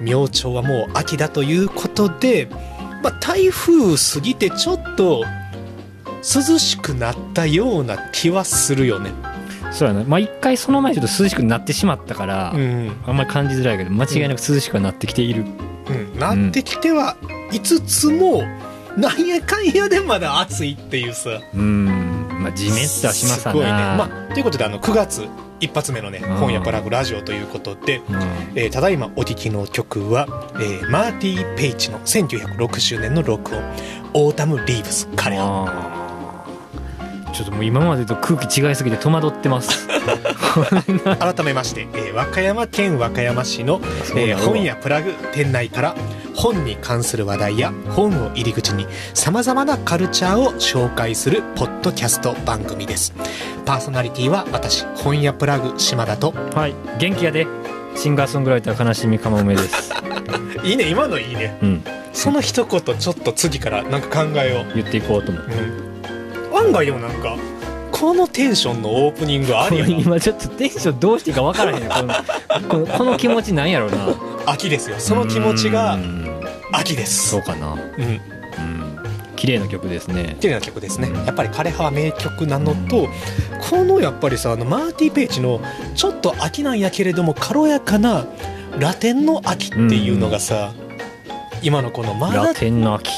明朝はもう秋だということで、まあ、台風過ぎてちょっと涼しくなったような気はするよね。そうやな、まあ、一回その前ちょっと涼しくなってしまったから、うん、あんまり感じづらいけど間違いなく涼しくはなってきている、うんうん、なってきてはいつつも、うん、なんやかんやでまだ暑いっていうさ。うん、まあ、ジメッとはしますな。すごいね。まあ、ということで9月一発目のね、本屋プラグラジオということで、うん、ただいまお聴きの曲は、マーティー・ペイチの1960年の録音オータム・リーブス彼は。ちょっともう今までと空気違いすぎて戸惑ってます改めまして、和歌山県和歌山市の、本屋プラグ店内から本に関する話題や本を入り口にさまざまなカルチャーを紹介するポッドキャスト番組です。パーソナリティは私本屋プラグ島田と、はい、元気やでシンガーソングライター悲しみかもめですいいね、今のいいね、うん、その一言ちょっと次からなんか考えを言っていこうと思って、うん、案外でもなんかこのテンションのオープニングありやな。今ちょっとテンションどうしていいか分からへんこの気持ちなんやろうな。秋ですよ、その気持ちが秋です。そうかな、うんうん、綺麗な曲ですね。綺麗な曲ですね、うん、やっぱり枯葉は名曲なのと、うん、このやっぱりさ、あのマーティー・ペイチのちょっと秋なんやけれども軽やかなラテンの秋っていうのがさ、うん、今のこのまだラテンの秋、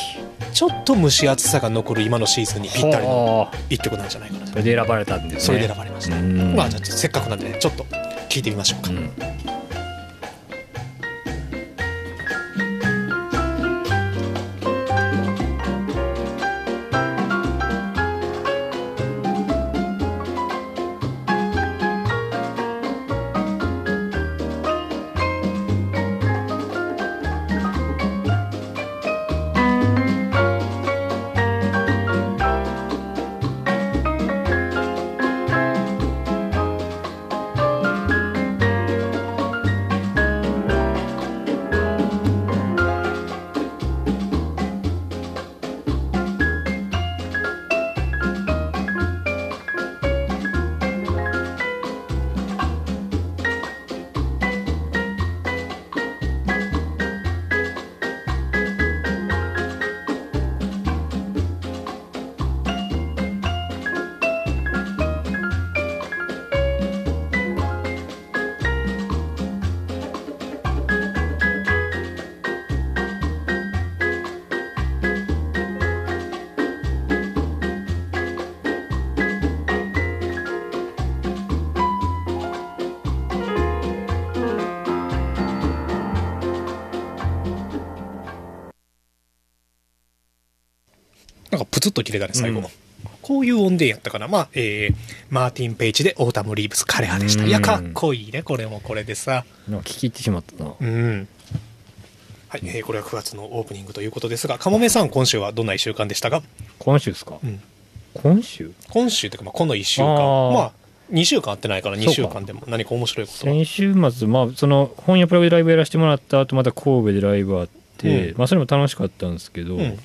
ちょっと蒸し暑さが残る今のシーズンにぴったりの一曲なんじゃないかな。それで選ばれたんですね。それで選ばれました。まあじゃあせっかくなんで、ね、ちょっと聞いてみましょうか。うん、なんかプツッと切れたね最後、うん、こういう音源やったかな。まあ、マーティン・ペイチでオータム・リーブス枯葉でした。いやかっこいいね。これもこれでさ聞き入ってしまったな。うんはい、これは9月のオープニングということですが、かもめさん今週はどんな1週間でしたか？今週ですか、うん、今週というか、まあ、この1週間まあ2週間あってないから2週間でも何か面白いことは先週末、まあ、その本屋プラグでライブやらせてもらった後また神戸でライブあって、うんまあ、それも楽しかったんですけど、うん、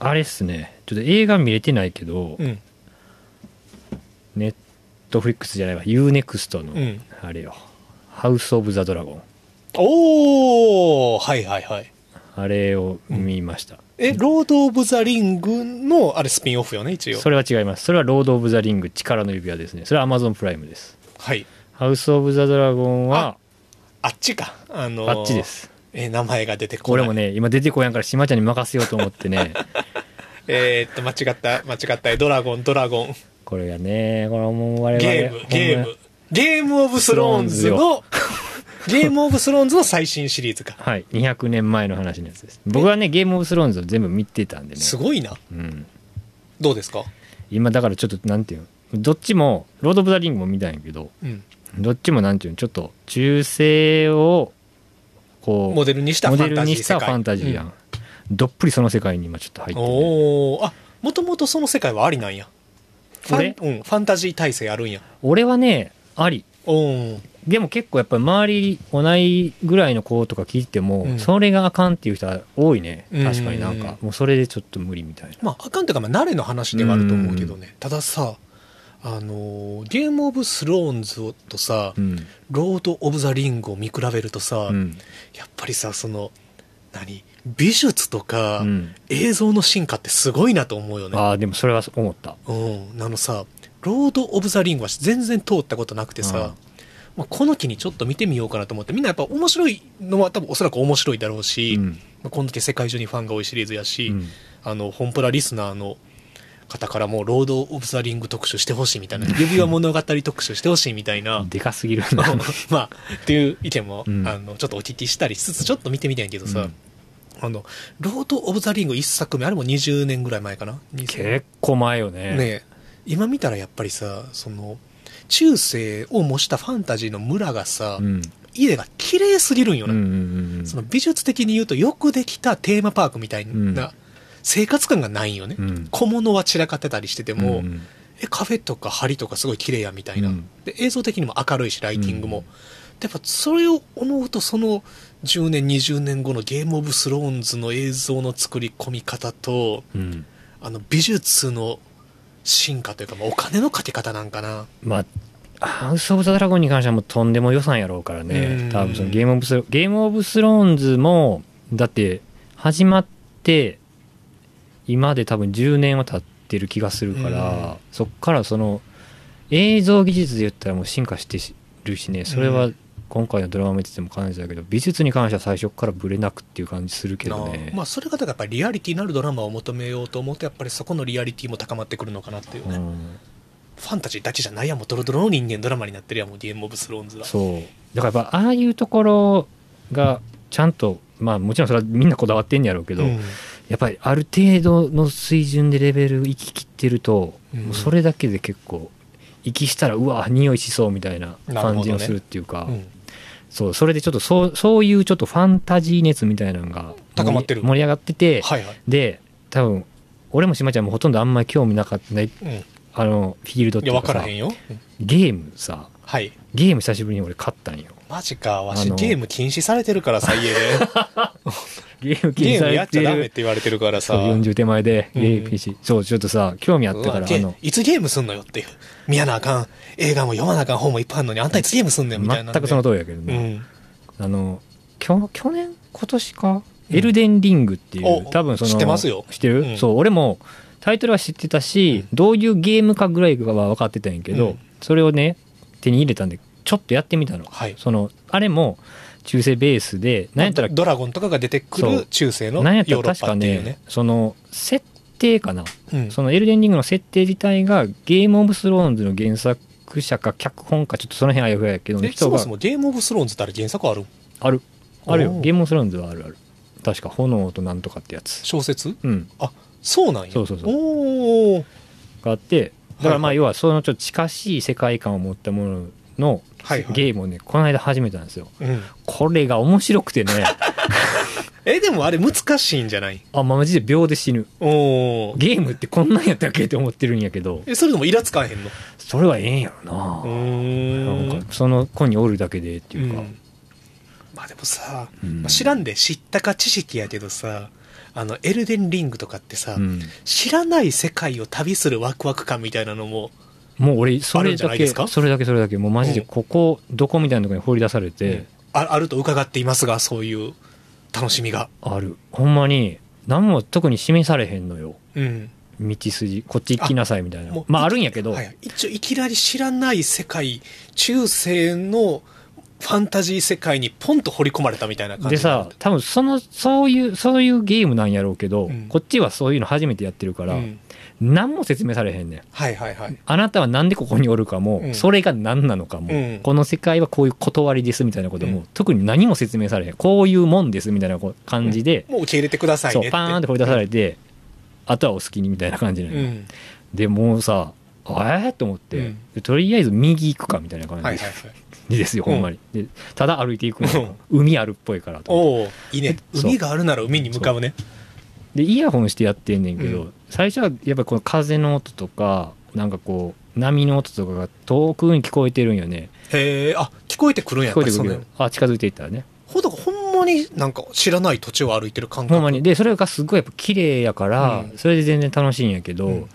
あれっすねちょっと映画見れてないけど、うん、ネットフリックスじゃないわ UNEXT の、うん、あれよハウスオブザドラゴンおーはいはいはいあれを見ました、うん、ロードオブザリングのあれスピンオフよね一応。それは違います。それはロードオブザリング力の指輪ですね。それはアマゾンプライムです。はいハウスオブザドラゴンは あっちかあっちです。名前が出てこない。俺もね今出てこやんから島ちゃんに任せようと思ってね間違ったドラゴンこれがねこれもう我々ゲームオブスローンズのゲームオブスローンズの最新シリーズかはい200年前の話のやつです。僕はねゲームオブスローンズを全部見てたんでねすごいな、うん、どうですか今だからちょっとなんていうのどっちもロード・オブ・ザ・リングも見たんやけど、うん、どっちもなんていうのちょっと中世をこうモデルにしたファンタジーやん、うん、どっぷりその世界に今ちょっと入ってて、ね、おあもともとその世界はありなんやうん、ファンタジー体制あるんや。俺はねありおでも結構やっぱり周り同いぐらいの子とか聞いても、うん、それがあかんっていう人は多いね。確かになんかもうそれでちょっと無理みたいな、まあ、あかんっていうかまあ慣れの話ではあると思うけどね。たださゲームオブスローンズとさ、うん、ロードオブザリングを見比べるとさ、うん、やっぱりさその何美術とか、うん、映像の進化ってすごいなと思うよね。あでもそれは思った、うん、あのさロードオブザリングは全然通ったことなくてさまあ、この機にちょっと見てみようかなと思ってみんなやっぱ面白いのは多分おそらく面白いだろうし、うんまあ、こんだけ世界中にファンが多いシリーズやし、うん、ホンプラリスナーの方からもロード・オブ・ザ・リング特集してほしいみたいな指輪物語特集してほしいみたいなでかすぎるなまあっていう意見も、うん、ちょっとお聞きしたりしつつちょっと見てみたいけどさ、うん、ロード・オブ・ザ・リング1作目あれも20年ぐらい前かな結構前よ ね今見たらやっぱりさその中世を模したファンタジーの村がさ、うん、家が綺麗すぎるんよな、うんうんうん、その美術的に言うとよくできたテーマパークみたいな生活感がないんよね、うん、小物は散らかってたりしてても、うんうん、カフェとか梁とかすごい綺麗やみたいな、うん、で映像的にも明るいしライティングも、うん、やっぱそれを思うとその10年20年後のゲームオブスローンズの映像の作り込み方と、うん、美術の進化というか、まあ、お金のかけ方なんかな。まあハウス・オブ・ザ・ドラゴンに関してはもうとんでも予算やろうからね多分そのゲームオブスローンズもだって始まって今で多分10年は経ってる気がするからそっからその映像技術で言ったらもう進化してるしね。それは今回のドラマ見てても感じだけど美術に関しては最初からブレなくっていう感じするけどね。まあそれがだからやっぱりリアリティのあるドラマを求めようと思うとやっぱりそこのリアリティも高まってくるのかなっていうね、うん、ファンタジーだけじゃないやもうドロドロの人間ドラマになってるやもうゲームオブスローンズは。そうだからやっぱああいうところがちゃんとまあもちろんそれはみんなこだわってんやろうけど、うん、やっぱりある程度の水準でレベル行き切ってると、うん、もうそれだけで結構息したらうわ匂いしそうみたいな感じがするっていうか、ねうん、それでちょっとそういうちょっとファンタジー熱みたいなのが高まってる盛り上がってて、はいはい、で多分俺も島ちゃんもほとんどあんまり興味なかった、ねうん、フィールドっていうかさいや分からへんよ、うん、ゲーム久しぶりに俺買ったんよ。マジかわしゲーム禁止されてるからさ家でゲームやっちゃダメって言われてるからさ40手前でゲーム禁止、うん、そうちょっとさ興味あったからいつゲームすんのよっていう見やなあかん映画も読まなあかん本もいっぱいあるのにあんたいつゲームすんのよみたいな全くその通りやけどね、うん、今年か、うん、エルデンリングっていう多分その知ってますよ知ってる、うん、そう俺もタイトルは知ってたし、うん、どういうゲームかぐらいは分かってたんやけど、うん、それをね手に入れたんでちょっとやってみたの、はい、あれも中世ベースでなんやったらドラゴンとかが出てくる中世のヨーロッパっていうねその設定かな、うん、そのエルデンリングの設定自体がゲームオブスローンズの原作者か脚本かちょっとその辺あやふややけど人がそもそもゲームオブスローンズってあれ原作あるよゲームオブスローンズはある確か炎となんとかってやつ小説うんあそうなんや。そうそうそう。おーがあって、だからまあ要はそのちょっと近しい世界観を持ったもののゲームをねこの間始めたんですよ、うん、これが面白くてねでもあれ難しいんじゃない？あ、マジで秒で死ぬ。おー、ゲームってこんなんやったっけって思ってるんやけど、それでもイラつかへんの？それはええんやろな。なんかその子におるだけでっていうか、うん、まあでもさ、うんまあ、知らんで知ったか知識やけどさ、あのエルデンリングとかってさ、うん、知らない世界を旅するワクワク感みたいなのも俺それだけそれだけもうマジでここ、うん、どこみたいなところに放り出されて、うん、あると伺っていますが、そういう楽しみがある。ほんまに何も特に示されへんのよ、うん、道筋こっち行きなさいみたいな、まああるんやけど、はい、一応いきなり知らない世界、中世のファンタジー世界にポンと掘り込まれたみたいな感じでさ、多分そういうゲームなんやろうけど、うん、こっちはそういうの初めてやってるから、うん、何も説明されへんねん、はいはいはい、あなたはなんでここにおるかも、うん、それが何なのかも、うん、この世界はこういう断りですみたいなことも、うん、特に何も説明されへん、こういうもんですみたいな感じで、うん、もう受け入れてくださいねって、そうパーンって掘り出されて、うん、あとはお好きにみたいな感じなの、うん、でもうさと思って、うん、とりあえず右行くかみたいな感じで、はいはいはいですよ、ほんまに、うん、でただ歩いていくのが海あるっぽいからと思っておいいね、海があるなら海に向かうね。でイヤホンしてやってんねんけど、うん、最初はやっぱこの風の音とかなんかこう波の音とかが遠くに聞こえてるんよね。へえ、あ、聞こえてくるんや、聞こえてくるよ。あ、近づいていったらね、ほんまになんか知らない土地を歩いてる感覚、ほんまに。でそれがすごいやっぱ綺麗やから、うん、それで全然楽しいんやけど、うん、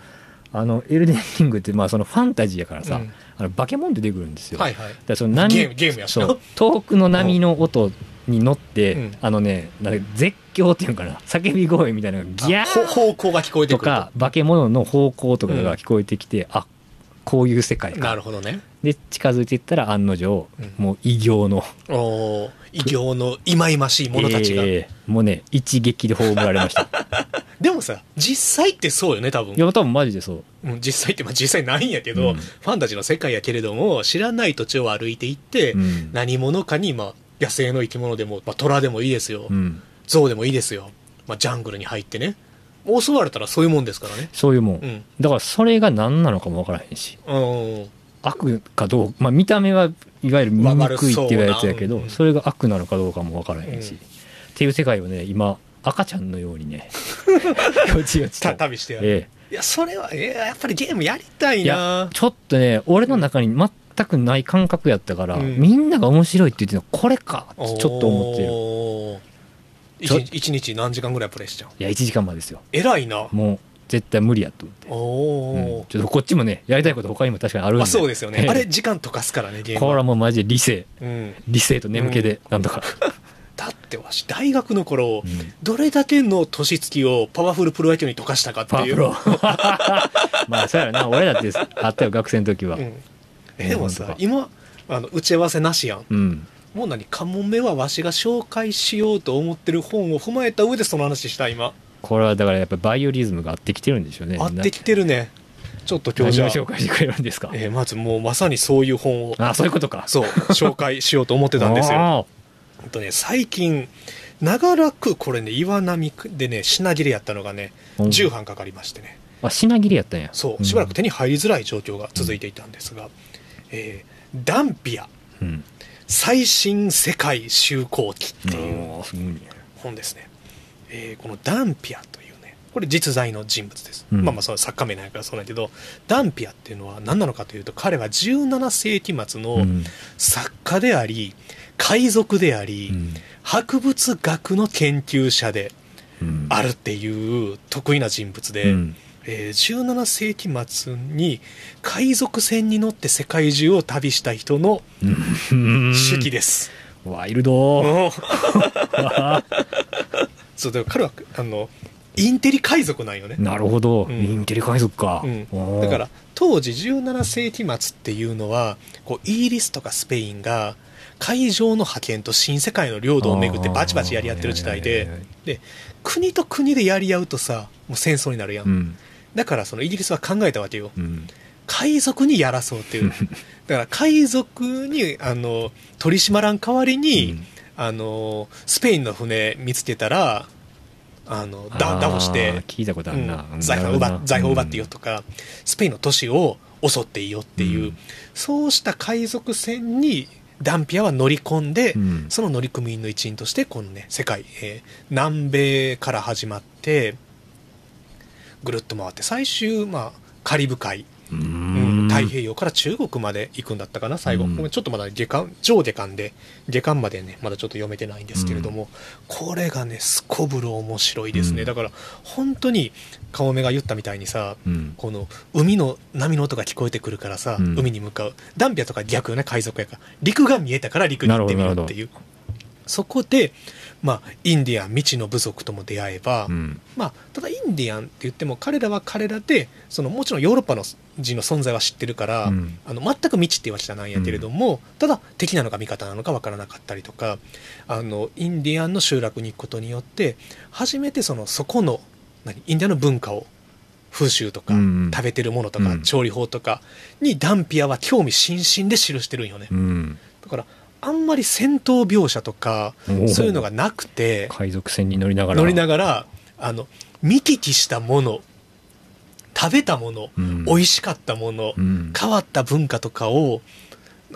あのエルデンリングってまあそのファンタジーやからさ、うん、あのバケモンって出てくるんですよ、はいはい、だからその波、ゲームやしな、そう遠くの波の音に乗って、うん、あのねなんか絶叫っていうかな、叫び声みたいなのがギャー方向が聞こえてくるとか、バケモンの方向とかが聞こえてきて、うん、あ、こういう世界か、なるほどね。で近づいていったら案の定、うん、もう異形の忌々しい者たちが、もうね一撃で葬られましたでもさ実際ってそうよね、多分。いや多分マジでそう、うん、実際って、まあ、実際ないんやけど、うん、ファンタジーの世界やけれども知らない土地を歩いていって、うん、何者かに、まあ、野生の生き物でも、まあ、虎でもいいですよ、うん、象でもいいですよ、まあ、ジャングルに入ってね襲われたらそういうもんですからね。そういうもん、うん、だからそれが何なのかも分からへんし、うん、悪かどうか、まあ、見た目はいわゆる醜いって言われるやつやけど、うん、それが悪なのかどうかも分からへんし、うん、っていう世界をね今赤ちゃんのようにねよちよちと旅してやる、いやそれは、やっぱりゲームやりたいな。いやちょっとね俺の中に全くない感覚やったから、うん、みんなが面白いって言ってるのこれかってちょっと思ってる。1日何時間ぐらいプレイしちゃう？いや1時間までですよ。偉いな。もう絶対無理やと思って、うん、ちょっとこっちもねやりたいこと他にも確かにあるんで、まあ、そうですよね、あれ時間溶かすからねゲーム。これはもうマジで理性、うん、理性と眠気でなんとか、うんだってわし大学の頃、うん、どれだけの年月をパワフルプロ野球に溶かしたかっていう。まあそうやな、俺だってあったよ学生の時は、うん、でもさ今あの打ち合わせなしやん、うん、もう何カモメはわしが紹介しようと思ってる本を踏まえた上でその話した今。これはだからやっぱバイオリズムが合ってきてるんでしょうね。合ってきてるね。ちょっと今日じゃあ何を紹介してくれるんですか？まずもうまさにそういう本を、あ、そういうことか、そう紹介しようと思ってたんですよね、最近長らくこれね岩波でね品切れやったのがね重版かかりましてね、あ、品切れやったんや。そうしばらく手に入りづらい状況が続いていたんですが、うん、ダンピア、うん、最新世界修好記っていう本ですね、このダンピアというねこれ実在の人物です、うん、まあまあその作家名なんやからそうなんやけど、ダンピアっていうのは何なのかというと、彼は17世紀末の作家であり、うん海賊であり、うん、博物学の研究者であるっていう得意な人物で、うん17世紀末に海賊船に乗って世界中を旅した人の手記です、うん、ワイルドそうだから彼はあのインテリ海賊なんよね。なるほど、うん、インテリ海賊か、うん、だから当時17世紀末っていうのはこうイギリスとかスペインが海上の覇権と新世界の領土を巡ってバチバチやり合ってる時代で、で国と国でやり合うとさもう戦争になるやん、うん、だからそのイギリスは考えたわけよ、うん、海賊にやらそうっていうだから海賊にあの取り締まらん代わりに、うん、あのスペインの船見つけたらダオして財宝を奪っていいよとか、うん、スペインの都市を襲っていいよっていう、うん、そうした海賊船にダンピアは乗り込んで、うん、その乗組員の一員としてこの、ね、世界、南米から始まってぐるっと回って最終、カリブ海、うん、太平洋から中国まで行くんだったかな最後、うん、ちょっとまだ上下巻で下巻までねまだちょっと読めてないんですけれども、うん、これがねすこぶる面白いですね、うん、だから本当にカモメが言ったみたいにさ、うん、この海の波の音が聞こえてくるからさ、うん、海に向かうダンピアとか逆よね海賊やから陸が見えたから陸に行ってみるっていうそこでインディアン未知の部族とも出会えば、うんただインディアンって言っても彼らは彼らでそのもちろんヨーロッパの人の存在は知ってるから、うん、全く未知っていうわけじゃないんやけれども、うん、ただ敵なのか味方なのか分からなかったりとかインディアンの集落に行くことによって初めてそこのインディアンの文化を風習とか、うん、食べてるものとか、うん、調理法とかにダンピアは興味津々で記してるんよね、うん、だからあんまり戦闘描写とかそういうのがなくて海賊船に乗りながら見聞きしたもの食べたもの、うん、美味しかったもの、うん、変わった文化とかを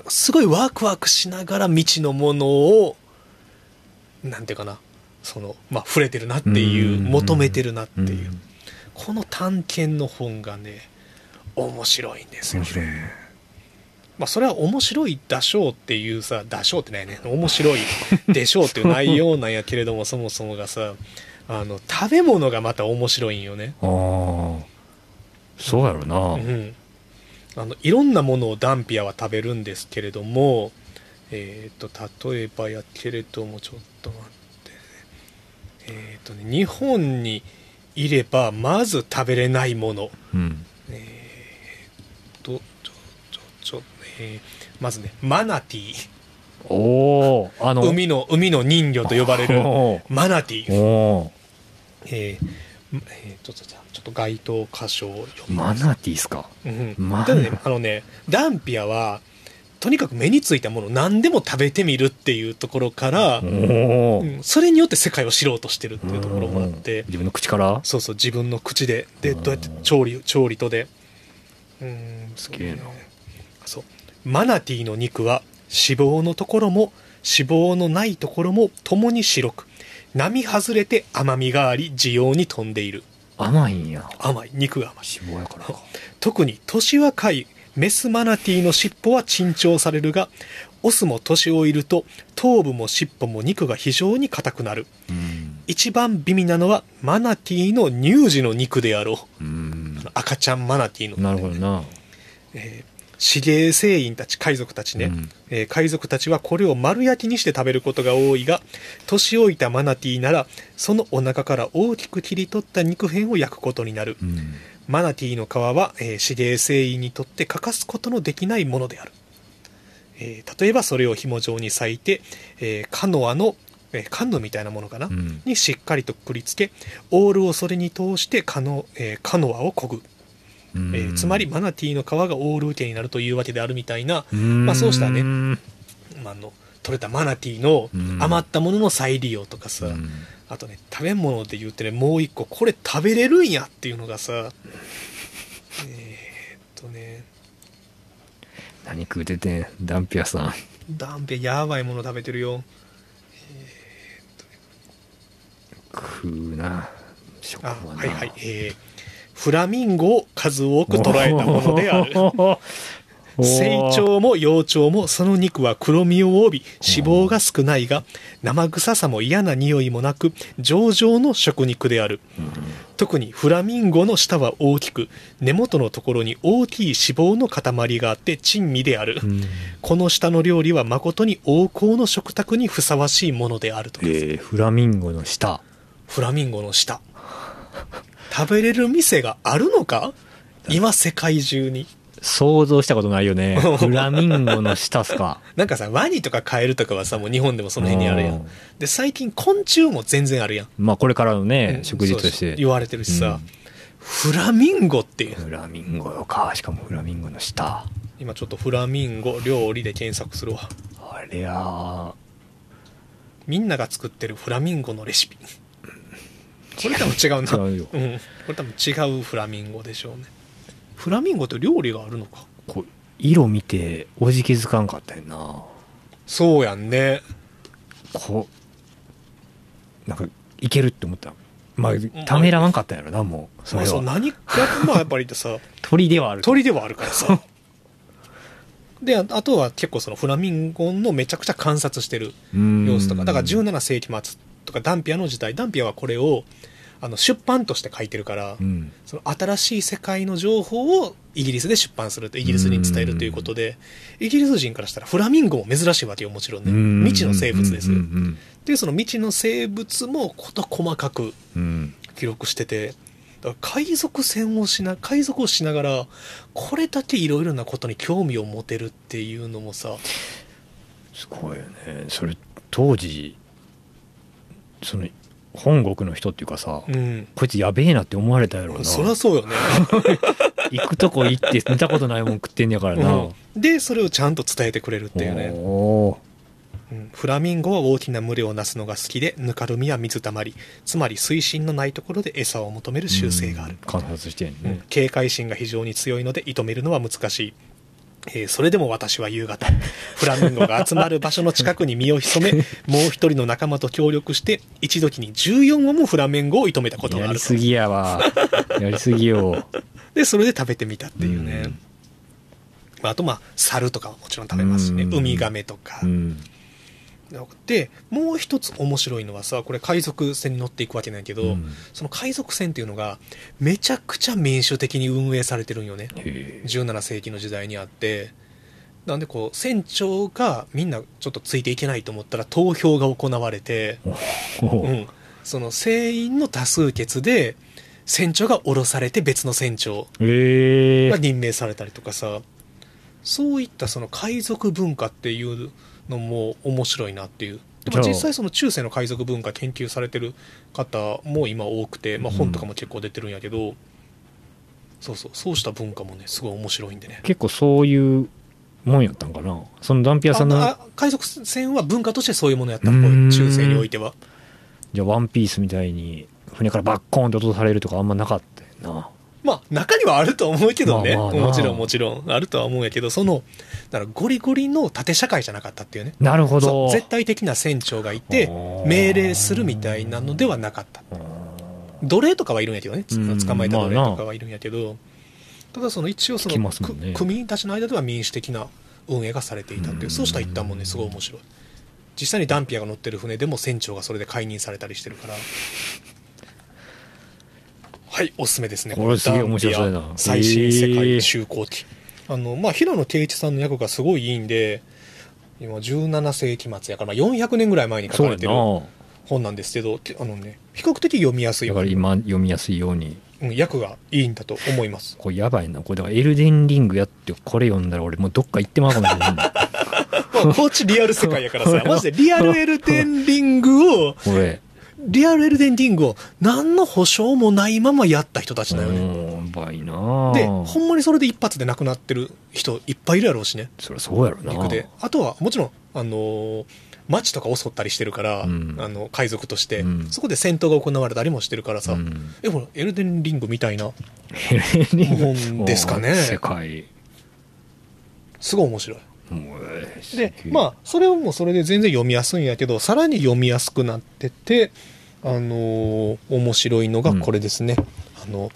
すごいワクワクしながら未知のものをなんていうかな触れてるなっていう、うん、求めてるなっていう、うん、この探検の本がね面白いんですよねそれは面白いだしょうっていうさだしょうってないね面白いでしょうっていう内容なんやけれどもそもそもがさ食べ物がまた面白いんよねああそうやろな、うん、いろんなものをダンピアは食べるんですけれども例えばやけれどもちょっと待ってね日本にいればまず食べれないもの、うん、まずねマナティーおー海の人魚と呼ばれるマナティーおちょっと該当箇所を読みますマナティーですか、うん、ただねダンピアはとにかく目についたものを何でも食べてみるっていうところから、うん、それによって世界を知ろうとしてるっていうところもあって自分の口からそう自分の口でどうやって調理とですげえなそうマナティーの肉は脂肪のところも脂肪のないところもともに白く並外れて甘みがあり滋養に富んでいる甘いんや甘い肉が甘い脂肪やから特に年若いメスマナティーの尻尾は珍重されるがオスも年老いると頭部も尻尾も肉が非常に硬くなる、うん、一番美味なのはマナティーの乳児の肉であろう、うん、赤ちゃんマナティーの、ね、なるほどな、死刑船員たち海賊たちね、うん海賊たちはこれを丸焼きにして食べることが多いが年老いたマナティーならそのお腹から大きく切り取った肉片を焼くことになる、うん、マナティーの皮は、死刑船員にとって欠かすことのできないものである、例えばそれを紐状に裂いて、カヌーみたいなものかな、うん、にしっかりとくくりつけオールをそれに通してカノアをこぐつまりマナティーの皮がオール受けになるというわけであるみたいな、そうしたね、取れたマナティーの余ったものの再利用とかさあとね食べ物で言うてねもう一個これ食べれるんやっていうのがさ何食うててんダンピアさんダンピアやばいもの食べてるよ食うな食はなはいはいフラミンゴを数多く捕らえたものである成長も幼鳥もその肉は黒みを帯び脂肪が少ないが生臭さも嫌な匂いもなく上々の食肉である、うん、特にフラミンゴの舌は大きく根元のところに大きい脂肪の塊があって珍味である、うん、この舌の料理は誠に王侯の食卓にふさわしいものであるとです、フラミンゴの舌食べれる店があるのか今世界中に想像したことないよねフラミンゴの舌っすかなんかさワニとかカエルとかはさもう日本でもその辺にあるやんで最近昆虫も全然あるやんまあこれからのね、うん、食事として言われてるしさ、うん、フラミンゴっていうフラミンゴよかしかもフラミンゴの舌今ちょっとフラミンゴ料理で検索するわあれやみんなが作ってるフラミンゴのレシピこれ多分違うな違うよ、うん、これ多分違うフラミンゴでしょうね。フラミンゴって料理があるのか。こう色見ておじ気づかんかったよな。そうやんね。こうなんかいけるって思った。まあためらわんかったんやろな、もうそれは。まあ、そう何かまあやっぱりってさ鳥ではある。鳥ではあるからさ。であとは結構そのフラミンゴのめちゃくちゃ観察してる様子とか、だから17世紀末とかダンピアの時代、ダンピアはこれを出版として書いてるから、うん、その新しい世界の情報をイギリスで出版するってイギリスに伝えるということで、イギリス人からしたらフラミンゴも珍しいわけよ、もちろんね。未知の生物ですよ。でその未知の生物も事細かく記録してて、だから海賊をしながらこれだけいろいろなことに興味を持てるっていうのもさすごいよね。それ当時その本国の人っていうかさ、うん、こいつやべえなって思われたやろうな。そりゃそうよね行くとこ行って見たことないもん食ってんやからな、うん、でそれをちゃんと伝えてくれるっていうね。お、うん、フラミンゴは大きな群れをなすのが好きで、ぬかるみや水たまり、つまり水深のないところで餌を求める習性がある、うん、観察してんね、うん、警戒心が非常に強いので射止めるのは難しい。それでも私は夕方フラミンゴが集まる場所の近くに身を潜めもう一人の仲間と協力して一時に14羽もフラミンゴを射止めたことがある。やりすぎやわやりすぎよ。でそれで食べてみたっていうね、うん、あとまあ猿とかはもちろん食べますしね、うん、ウミガメとか、うん、でもう一つ面白いのはさ、これ海賊船に乗っていくわけなんやけど、うん、その海賊船っていうのがめちゃくちゃ民主的に運営されてるんよね。17世紀の時代にあって、なんでこう船長がみんなちょっとついていけないと思ったら投票が行われて、うん、その船員の多数決で船長が降ろされて別の船長が任命されたりとかさ、そういったその海賊文化っていうのも面白いなっていう。でも実際その中世の海賊文化研究されてる方も今多くて、まあ、本とかも結構出てるんやけど、うん、そうした文化もねすごい面白いんでね。結構そういうもんやったんかな、そのダンピアさんの。海賊船は文化としてそういうものやったっぽい、中世においては。じゃあワンピースみたいに船からバッコーンって落とされるとかあんまなかったよな。まあ中にはあると思うけどね、まあまあ、もちろんあるとは思うんやけど、そのだからゴリゴリの縦社会じゃなかったっていうね。なるほど。絶対的な船長がいて命令するみたいなのではなかった。奴隷とかはいるんやけどね、捕まえた奴隷とかはいるんやけど、ただその一応その、ね、組たちの間では民主的な運営がされていたっていう、そうした一端もねすごい面白い。実際にダンピアが乗ってる船でも船長がそれで解任されたりしてるから、はい、おすすめですね。これすげえ面白そうだな。最新世界中高期、まあ、平野啓一さんの役がすごいいいんで、今17世紀末やから、まあ、400年ぐらい前に書かれてる本なんですけど、ね、比較的読みやすい。だから今読みやすいように、うん、役がいいんだと思います。これやばいな、これだからエルデンリングやってこれ読んだら俺もうどっか行ってまうかもしれないまあこっちリアル世界やからさマジでリアルエルデンリングをリアルエルデンリングを何の保証もないままやった人たちだよね。やばいな。でほんまにそれで一発で亡くなってる人いっぱいいるやろうしね。そりゃそうやろな。陸であとはもちろん町とか襲ったりしてるから、うん、海賊として、うん、そこで戦闘が行われたりもしてるからさ、うん、ほらエルデンリングみたいな本ですかね世界すごい面白い。でまあそれもそれで全然読みやすいんやけど、さらに読みやすくなってて、面白いのがこれですね、うん、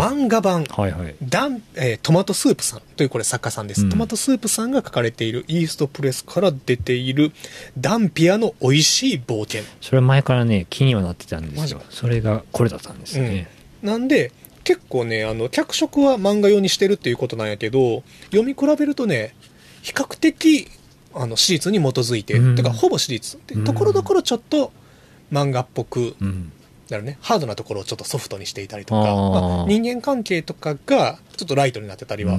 漫画版、はいはいトマトスープさんというこれ作家さんです、うん、トマトスープさんが書かれているイーストプレスから出ているダンピアの美味しい冒険。それ前からね気にはなってたんですよ。それがこれだったんですね、うん、なんで結構ね脚色は漫画用にしてるっていうことなんやけど、読み比べるとね比較的史実に基づいて、うん、てかほぼ史実で、ところどころちょっと漫画っぽく、うん、だからねハードなところをちょっとソフトにしていたりとか、まあ、人間関係とかがちょっとライトになってたりは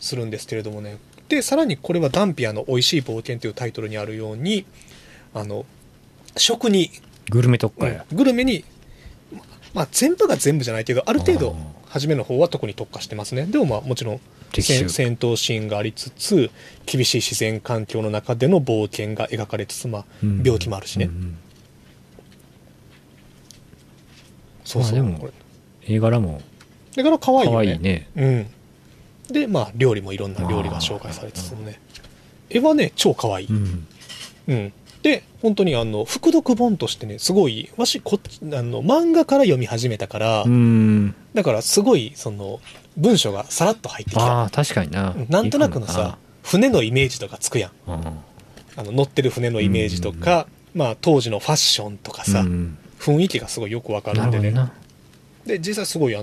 するんですけれどもね、うん、でさらにこれはダンピアの美味しい冒険というタイトルにあるように食にグルメ特化や、うん、グルメにまあ、全部が全部じゃないけどある程度初めの方は特に特化してますね。でもまあもちろん戦闘シーンがありつつ厳しい自然環境の中での冒険が描かれつつ、まあ、病気もあるしね、うんうん、そうそう、まあ、でもこれ絵柄可愛いよね。うん、でまあ料理もいろんな料理が紹介されててね、絵はね超可愛い。うん、うん、で本当に副読本としてねすごいわし漫画から読み始めたから、うん、だからすごいその文章がさらっと入ってきた。あ確かにな。なんとなくのさ船のイメージとかつくやん。うん、乗ってる船のイメージとか、うん、まあ当時のファッションとかさ、うん、雰囲気がすごいよくわかるんでね。で実際すごい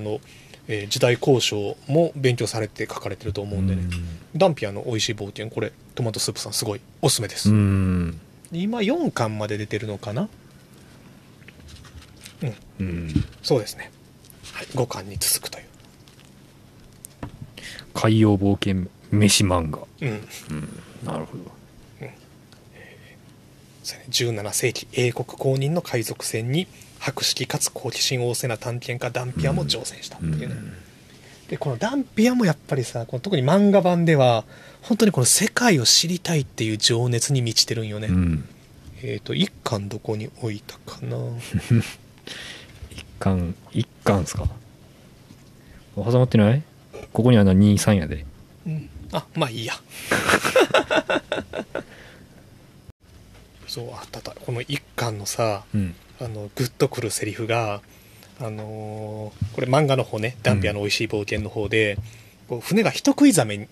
時代考証も勉強されて書かれてると思うんでね、うん、ダンピアの美味しい冒険、これトマトスープさんすごいおすすめです。うん、今4巻まで出てるのかな。うん、うん、そうですね、はい、5巻に続くという海洋冒険飯漫画。うん、うん、なるほど。17世紀英国公認の海賊船に博識かつ好奇心旺盛な探検家ダンピアも乗船したっていうね、うんうん、でこのダンピアもやっぱりさ、この特に漫画版では本当にこの世界を知りたいっていう情熱に満ちてるんよね、うん、1巻どこに置いたかな1巻ですか、挟まってない？ここに2、3やで、うん、あ、まあいいやそう、あったあった、この1巻のさ、うんグッとくるセリフが、これ漫画の方ね、ダンピアの美味しい冒険の方で、こう船が人食いザメに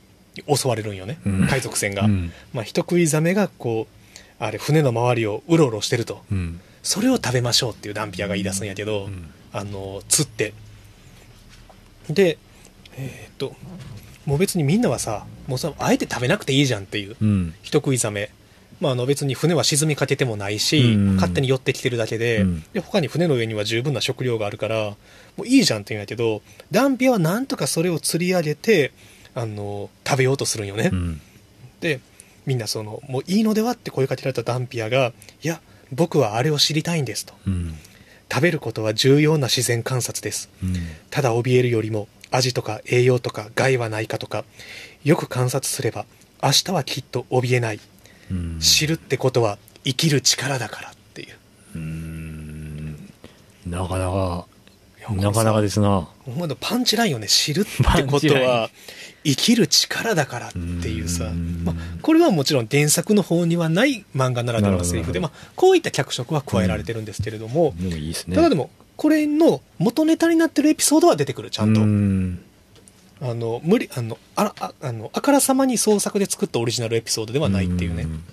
襲われるんよね、うん、海賊船が、うんまあ、人食いザメがこうあれ船の周りをうろうろしてると、うん、それを食べましょうっていうダンピアが言い出すんやけど、うん、釣ってでもう別にみんなはさ、もうさあえて食べなくていいじゃんっていう、うん、人食いザメまあ、別に船は沈みかけてもないし、うん、勝手に寄ってきてるだけ で他に船の上には十分な食料があるからもういいじゃんって言うんやけど、ダンピアはなんとかそれを釣り上げて食べようとするんよね、うん、でみんなそのもういいのではって声かけられたダンピアがいや僕はあれを知りたいんですと、うん、食べることは重要な自然観察です、うん、ただ怯えるよりも味とか栄養とか害はないかとかよく観察すれば明日はきっと怯えない、うん、知るってことは生きる力だからっていう、なかなかですな。まだパンチラインをね、知るってことは生きる力だからっていうさ、まあ、これはもちろん原作の方にはない漫画ならではのセリフで、まあ、こういった脚色は加えられてるんですけれども、うん、でもいいですね。ただでもこれの元ネタになってるエピソードは出てくるちゃんと。無理あからさまに創作で作ったオリジナルエピソードではないっていうね、うんうんうん、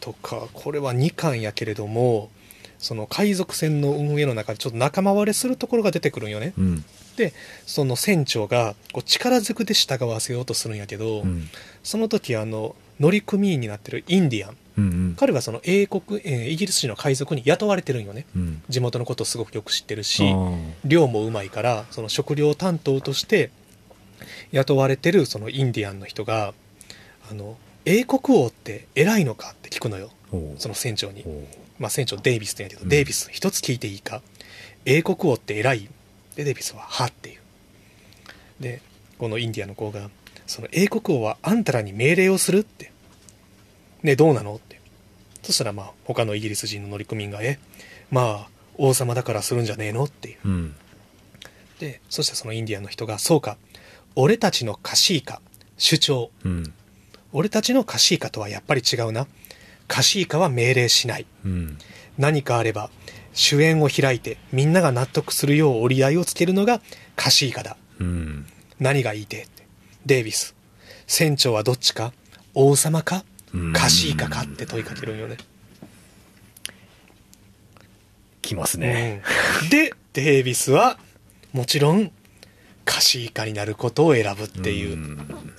とかこれは2巻やけれどもその海賊船の運営の中でちょっと仲間割れするところが出てくるんよね、うん、でその船長がこう力ずくで従わせようとするんやけど、うん、その時乗組員になってるインディアン、うんうん、彼はその英国、イギリス人の海賊に雇われてるんよね、うん、地元のことをすごくよく知ってるし漁もうまいからその食料担当として雇われてるそのインディアンの人が英国王って偉いのかって聞くのよ、その船長に、まあ、船長デイビスって言うんやけど、うん、デイビス一つ聞いていいか、英国王って偉いでデイビスははっていうで、このインディアンの子がその英国王はあんたらに命令をするってねえどうなのってそしたらまあ他のイギリス人の乗組員がまあ王様だからするんじゃねえのっていう、うん、でそしたらそのインディアンの人がそうか俺たちのカシーカ主張、うん、俺たちのカシーカとはやっぱり違うな、カシーカは命令しない、うん、何かあれば主演を開いてみんなが納得するよう折り合いをつけるのがカシーカだ、うん、何が言いてえってデイビス船長はどっちか王様かカシーカかって問いかけるんよね、きますね、うん、でデイビスはもちろんカシーカになることを選ぶっていう、うん、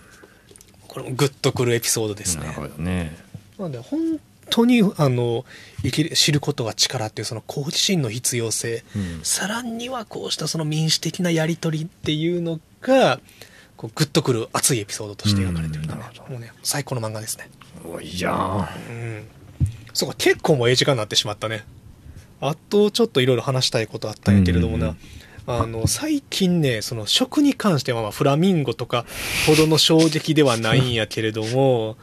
これもグッとくるエピソードですね。なるほどね。なんで本当に知ることが力っていうその好奇心の必要性、うん、さらにはこうしたその民主的なやり取りっていうのがこうグッとくる熱いエピソードとして描かれてるんだね、うん、もうね最高の漫画ですね。おいやー、うん、そうか結構もう時間になってしまったね。あとちょっといろいろ話したいことあったんやけれどもな、うん最近ねその食に関しては、まあ、フラミンゴとかほどの衝撃ではないんやけれども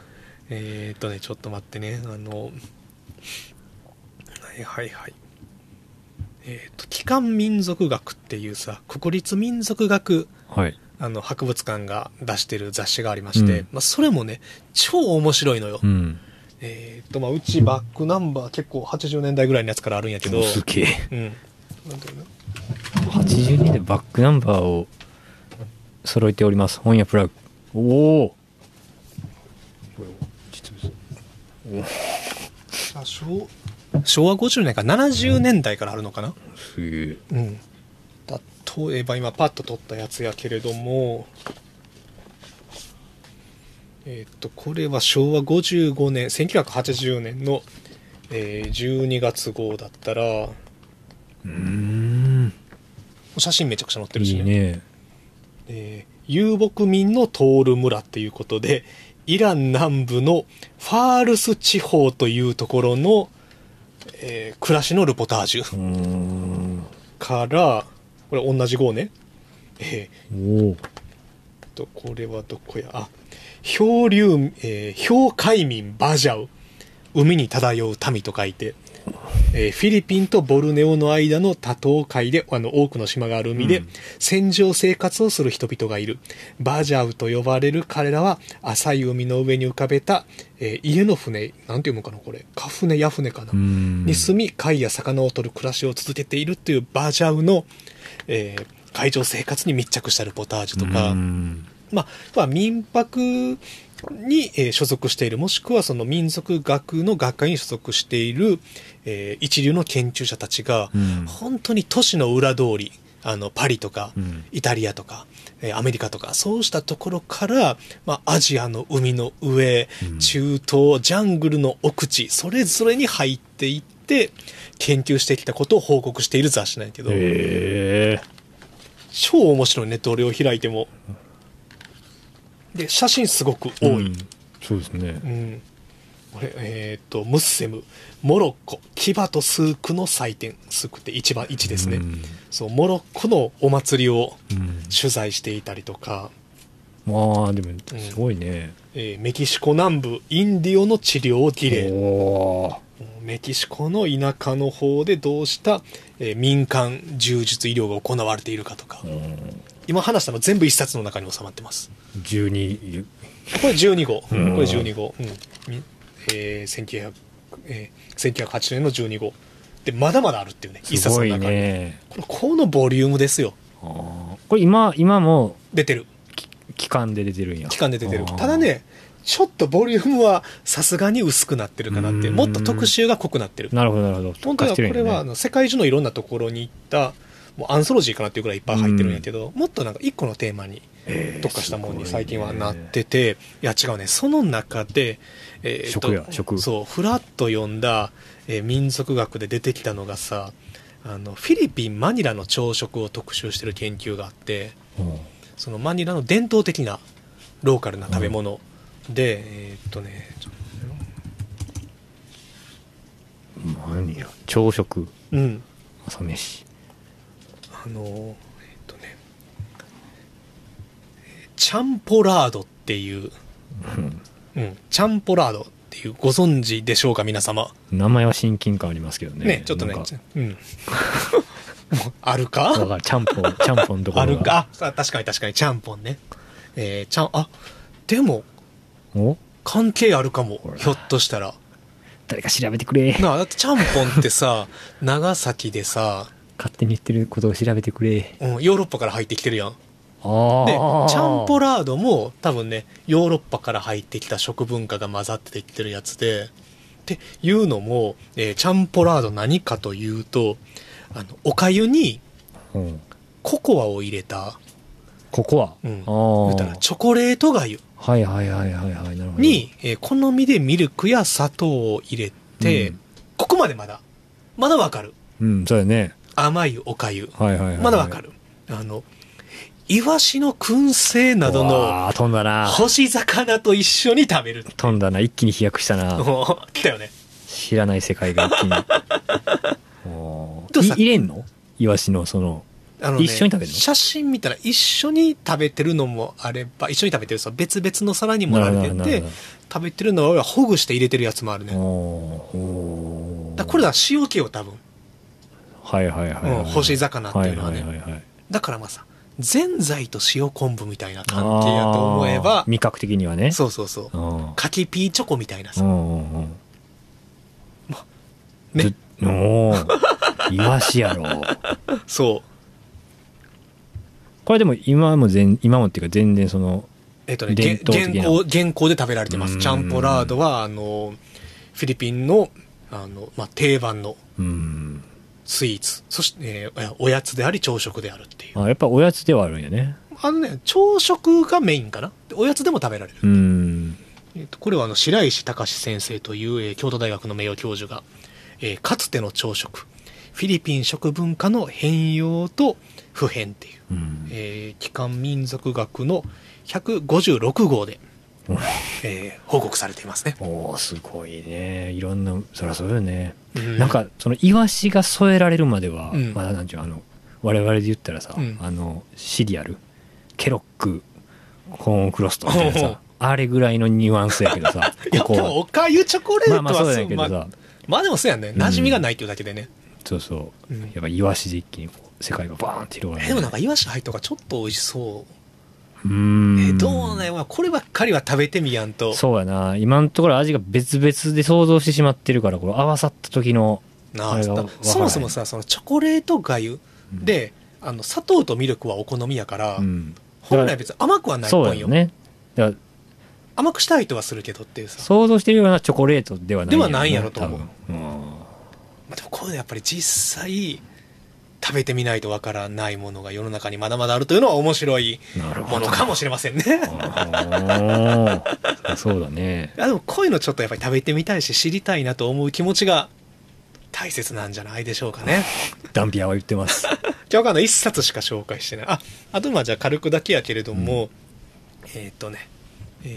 ねちょっと待ってねはいはいはい帰還民族学っていうさ、国立民族学、はい、博物館が出してる雑誌がありまして、うんまあ、それもね超面白いのよ、うんまあ、うちバックナンバー結構80年代ぐらいのやつからあるんやけど、すげえ、うん、なんていうの82年代バックナンバーを揃えております。本屋プラグ、おお昭和50年から70年代からあるのかな、すげえ、うん、例えば今パッと撮ったやつやけれども、これは昭和55年1980年の、12月号だったら、写真めちゃくちゃ載ってるしね、いいね、遊牧民の通る村っていうことで、イラン南部のファールス地方というところの、暮らしのルポタージュ、からこれ同じ号ね、これはどこや、あ、漂流、漂海民バジャウ、海に漂う民と書いて、フィリピンとボルネオの間の多島海で多くの島がある海で、船上生活をする人々がいる。バジャウと呼ばれる彼らは浅い海の上に浮かべた、家の船、なんて読むかなこれ、カ船ヤ船かな、に住み貝や魚を取る暮らしを続けているというバジャウの、海上生活に密着したルポタージュとか、まあ、民泊に、所属している、もしくはその民族学の学会に所属している、一流の研究者たちが、本当に都市の裏通り、パリとか、イタリアとか、アメリカとか、そうしたところから、まあ、アジアの海の上、中東、ジャングルの奥地、それぞれに入っていって、研究してきたことを報告している雑誌なんやけど、超面白いね、どれを開いても。で写真すごく多い、そうですね、これ、ムッセム、モロッコ、キバとスークの祭典、スークって一番一ですね、そうモロッコのお祭りを取材していたりとか、まあでもすごいね、メキシコ南部インディオの治療を儀礼、メキシコの田舎の方でどうした、民間柔術医療が行われているかとか、今話したの全部一冊の中に収まってます。12これ12号、これ12号、1980年の12号でまだまだあるっていうね、一冊の中に、ね、このボリュームですよ。あ、これ今も出てる、期間で出てるんや、期間で出てる。ただねちょっとボリュームはさすがに薄くなってるかなって、もっと特集が濃くなってる。なるほどなるほど。本当はこれは、世界中のいろんなところに行ったもうアンソロジーかなっていうくらいいっぱい入ってるんやけど、もっとなんか一個のテーマに特化したものに最近はなってて、いや違うね、その中で、そうフラッと読んだ、民族学で出てきたのがさ、フィリピンマニラの朝食を特集してる研究があって、そのマニラの伝統的なローカルな食べ物で、マニラ朝食、朝飯、チャンポラードっていう、チャンポラードっていうご存知でしょうか皆様。名前は親近感ありますけどね。ね、ちょっとね、あるか？だからチャンポンところがあるか。あ、確かにチャンポンね。でも関係あるかも、ひょっとしたら。誰か調べてくれ。だってチャンポンってさ、長崎でさ。勝手に言ってることを調べてくれ、ヨーロッパから入ってきてるやん。でチャンポラードも多分ねヨーロッパから入ってきた食文化が混ざってきてるやつで、っていうのも、チャンポラード何かというと、おかゆにココアを入れた、ココア、言ったらチョコレートがゆに、好みでミルクや砂糖を入れて、ここまでまだわかる、そうだね、甘いおかゆ、まだわかる。イワシの燻製などの干し魚と一緒に食べる。飛んだな、一気に飛躍したな。来たよね。知らない世界が一気に。入れんの？イワシのその、一緒に食べるの？写真見たら一緒に食べてるのもあれば、一緒に食べてるさ、別々の皿に盛られてて、食べてるのはほぐして入れてるやつもあるね。これだ、塩気を多分。干し魚っていうのはね、はいはいはい、だからまあさぜんざいと塩昆布みたいな感じやと思えば味覚的にはね、そうそうそう、かきピーチョコみたいなさ、ま、ねおイワシやろそうこれでも今もっていうか全然その伝統的な現行で食べられてます。チャンポラードはフィリピンの、まあ、定番のスイーツ、そして、おやつであり朝食であるっていう。あ、やっぱおやつではあるんやね。ね、朝食がメインかな。おやつでも食べられる。これは白石隆先生という、京都大学の名誉教授が、かつての朝食フィリピン食文化の変容と普遍っていう、帰還民俗学の156号で、報告されていますね。お、すごいね。いろんな、そりゃそうよね、なんかそのイワシが添えられるまでは、まだなんちゅう我々で言ったらさ、シリアルケロックコーンクロストみたいなさ、あれぐらいのニュアンスやけどさここいやでもおかゆチョコレートはまあまあそうやけどさ、まあでもそうやね、馴染みがないっていうだけでね、そうそう、やっぱイワシで一気に世界がバーンって広がる、ね、でもなんかイワシ入った方がちょっと美味しそう。どうね、こればっかりは食べてみやんと。そうやな、今のところ味が別々で想像してしまってるから、これ合わさった時のあれが分からない。そもそもさ、そのチョコレートがゆで、砂糖とミルクはお好みやから、本来別に甘くはないっぽいよね。だから甘くしたいとはするけどっていうさ、想像してるようなチョコレートではないやろ、ではないやろと思う。でもこういうのやっぱり実際食べてみないとわからないものが世の中にまだまだあるというのは面白いものかもしれませんね。そうだね。でもこういうのちょっとやっぱり食べてみたいし知りたいなと思う気持ちが大切なんじゃないでしょうかね。ダンピアは言ってます。今日一冊しか紹介してない。あとまあじゃあ軽くだけやけれども、ちょっと待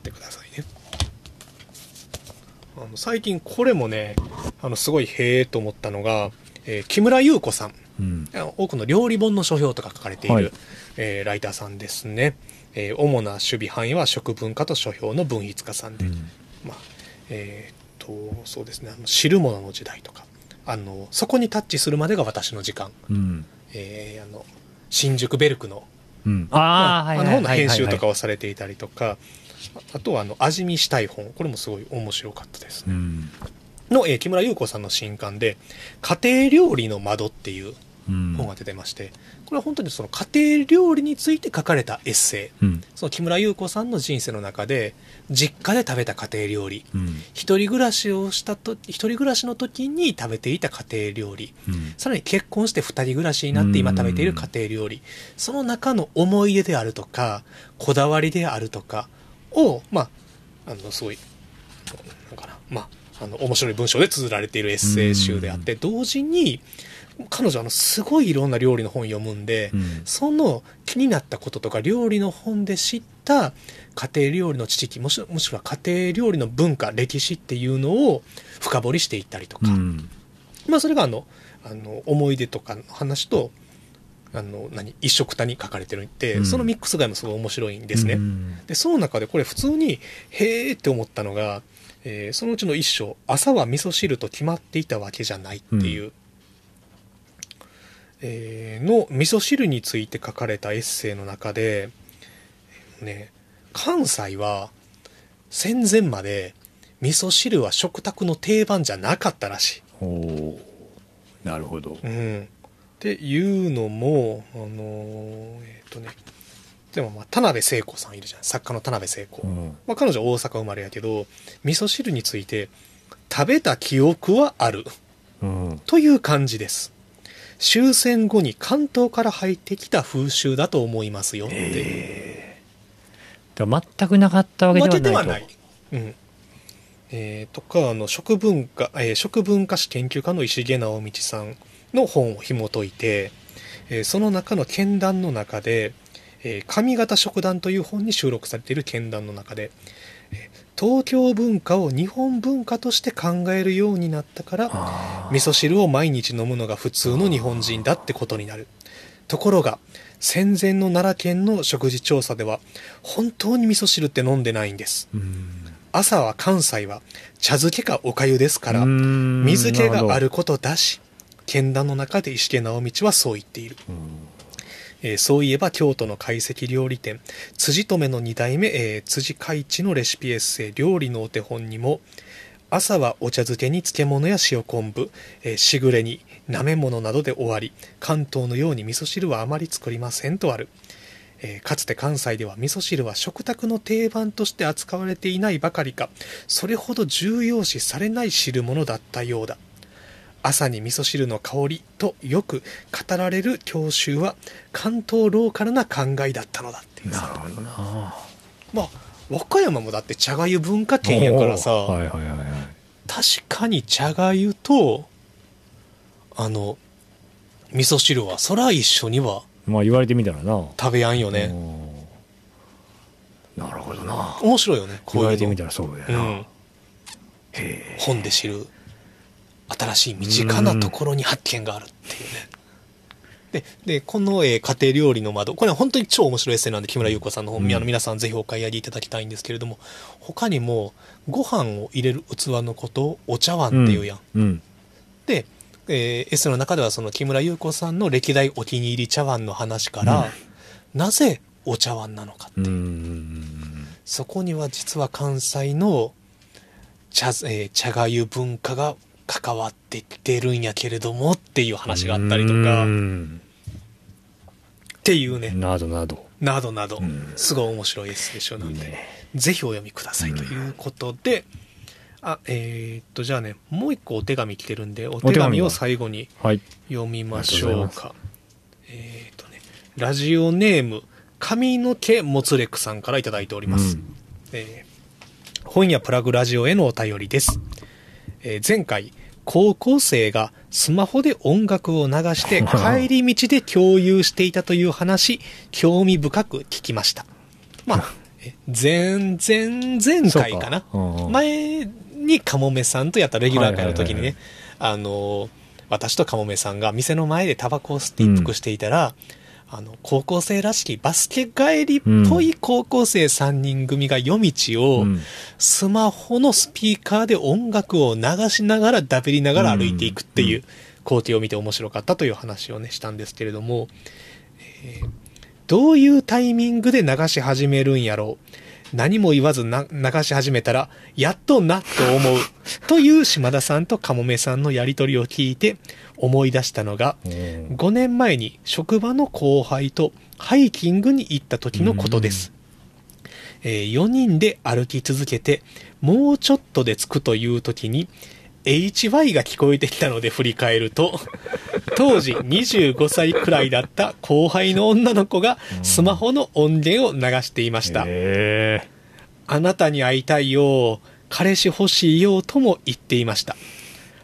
ってくださいね。最近これもね、すごいへえと思ったのが、木村優子さん、多くの料理本の書評とか書かれている、ライターさんですね。主な守備範囲は食文化と書評の文筆家さんで、そうですね、汁物の時代とか、そこにタッチするまでが私の時間、新宿ベルクの、本の編集とかをされていたりとか、あとは味見したい本、これもすごい面白かったですね、の、木村優子さんの新刊で家庭料理の窓っていう本が出てまして、これは本当にその家庭料理について書かれたエッセイ、その木村優子さんの人生の中で実家で食べた家庭料理、一人暮らしの時に食べていた家庭料理、さらに結婚して二人暮らしになって今食べている家庭料理、その中の思い出であるとかこだわりであるとかを、すごいなんかな、面白い文章で綴られているエッセイ集であって、同時に彼女はすごいいろんな料理の本を読むんで、その気になったこととか料理の本で知った家庭料理の知識、もしくは家庭料理の文化歴史っていうのを深掘りしていったりとか、それが思い出とかの話と一緒くたに書かれてるんで、そのミックスがもすごい面白いんですね。でその中でこれ普通にへーって思ったのが、そのうちの一章、朝は味噌汁と決まっていたわけじゃないっていう、の味噌汁について書かれたエッセイの中で、関西は戦前まで味噌汁は食卓の定番じゃなかったらしい。お、なるほど、っていうのも、でも田辺聖子さんいるじゃん、作家の田辺聖子、彼女大阪生まれやけど味噌汁について食べた記憶はある、という感じです。終戦後に関東から入ってきた風習だと思いますよって、だから全くなかったわけではないと。とか食文化史研究家の石毛直道さんの本を紐解いて、その中の見談の中で、上方食談という本に収録されている見談の中で、東京文化を日本文化として考えるようになったから味噌汁を毎日飲むのが普通の日本人だってことになる。ところが戦前の奈良県の食事調査では本当に味噌汁って飲んでないんです。朝は関西は茶漬けかおかゆですから、水気があることだし剣談の中で石毛直道はそう言っている。そういえば京都の懐石料理店辻留の2代目、辻海一のレシピエッセイ料理のお手本にも、朝はお茶漬けに漬物や塩昆布、しぐれになめ物などで終わり、関東のように味噌汁はあまり作りませんとある。かつて関西では味噌汁は食卓の定番として扱われていないばかりか、それほど重要視されない汁物だったようだ。朝に味噌汁の香りとよく語られる郷愁は関東ローカルな考えだったのだっていう。なるほどな。まあ和歌山もだって茶がゆ文化圏やからさ、はいはいはいはい、確かに茶がゆと味噌汁はそら一緒には、まあ言われてみたらな、食べやんよね。なるほどな。面白いよね、こういうの言われてみたらそうだよな、うん、へ、本で知る新しい身近なところに発見があるっていうね。でこの、家庭料理の窓、これは本当に超面白いエッセイなんで木村優子さんの本、皆さんぜひお買い上げいただきたいんですけれども、他にもご飯を入れる器のことをお茶碗っていうやん、うんうん、で、エッセイの中ではその木村優子さんの歴代お気に入り茶碗の話から、うん、なぜお茶碗なのかっていう、そこには実は関西の茶がゆ文化が関わってきてるんやけれどもっていう話があったりとかっていうね、などなどすごい面白いエッセイ書なんで、ぜひお読みくださいということで、じゃあね、もう一個お手紙来てるんで、お手紙を最後に読みましょうか、はい、ラジオネーム髪の毛もつれくさんからいただいております、本やプラグラジオへのお便りです。前回高校生がスマホで音楽を流して帰り道で共有していたという話興味深く聞きました。まあ前回かな、前にカモメさんとやったレギュラー会の時にね、私とカモメさんが店の前でタバコを吸って一服していたら、高校生らしきバスケ帰りっぽい高校生3人組が夜道をスマホのスピーカーで音楽を流しながらだべりながら歩いていくっていう工程を見て面白かったという話をねしたんですけれども、どういうタイミングで流し始めるんやろう、何も言わず流し始めたらやっとなと思うという島田さんとカモメさんのやり取りを聞いて思い出したのが、5年前に職場の後輩とハイキングに行った時のことです、4人で歩き続けてもうちょっとで着くという時に HY が聞こえてきたので振り返ると、当時25歳くらいだった後輩の女の子がスマホの音源を流していました、あなたに会いたいよ、彼氏欲しいよとも言っていました。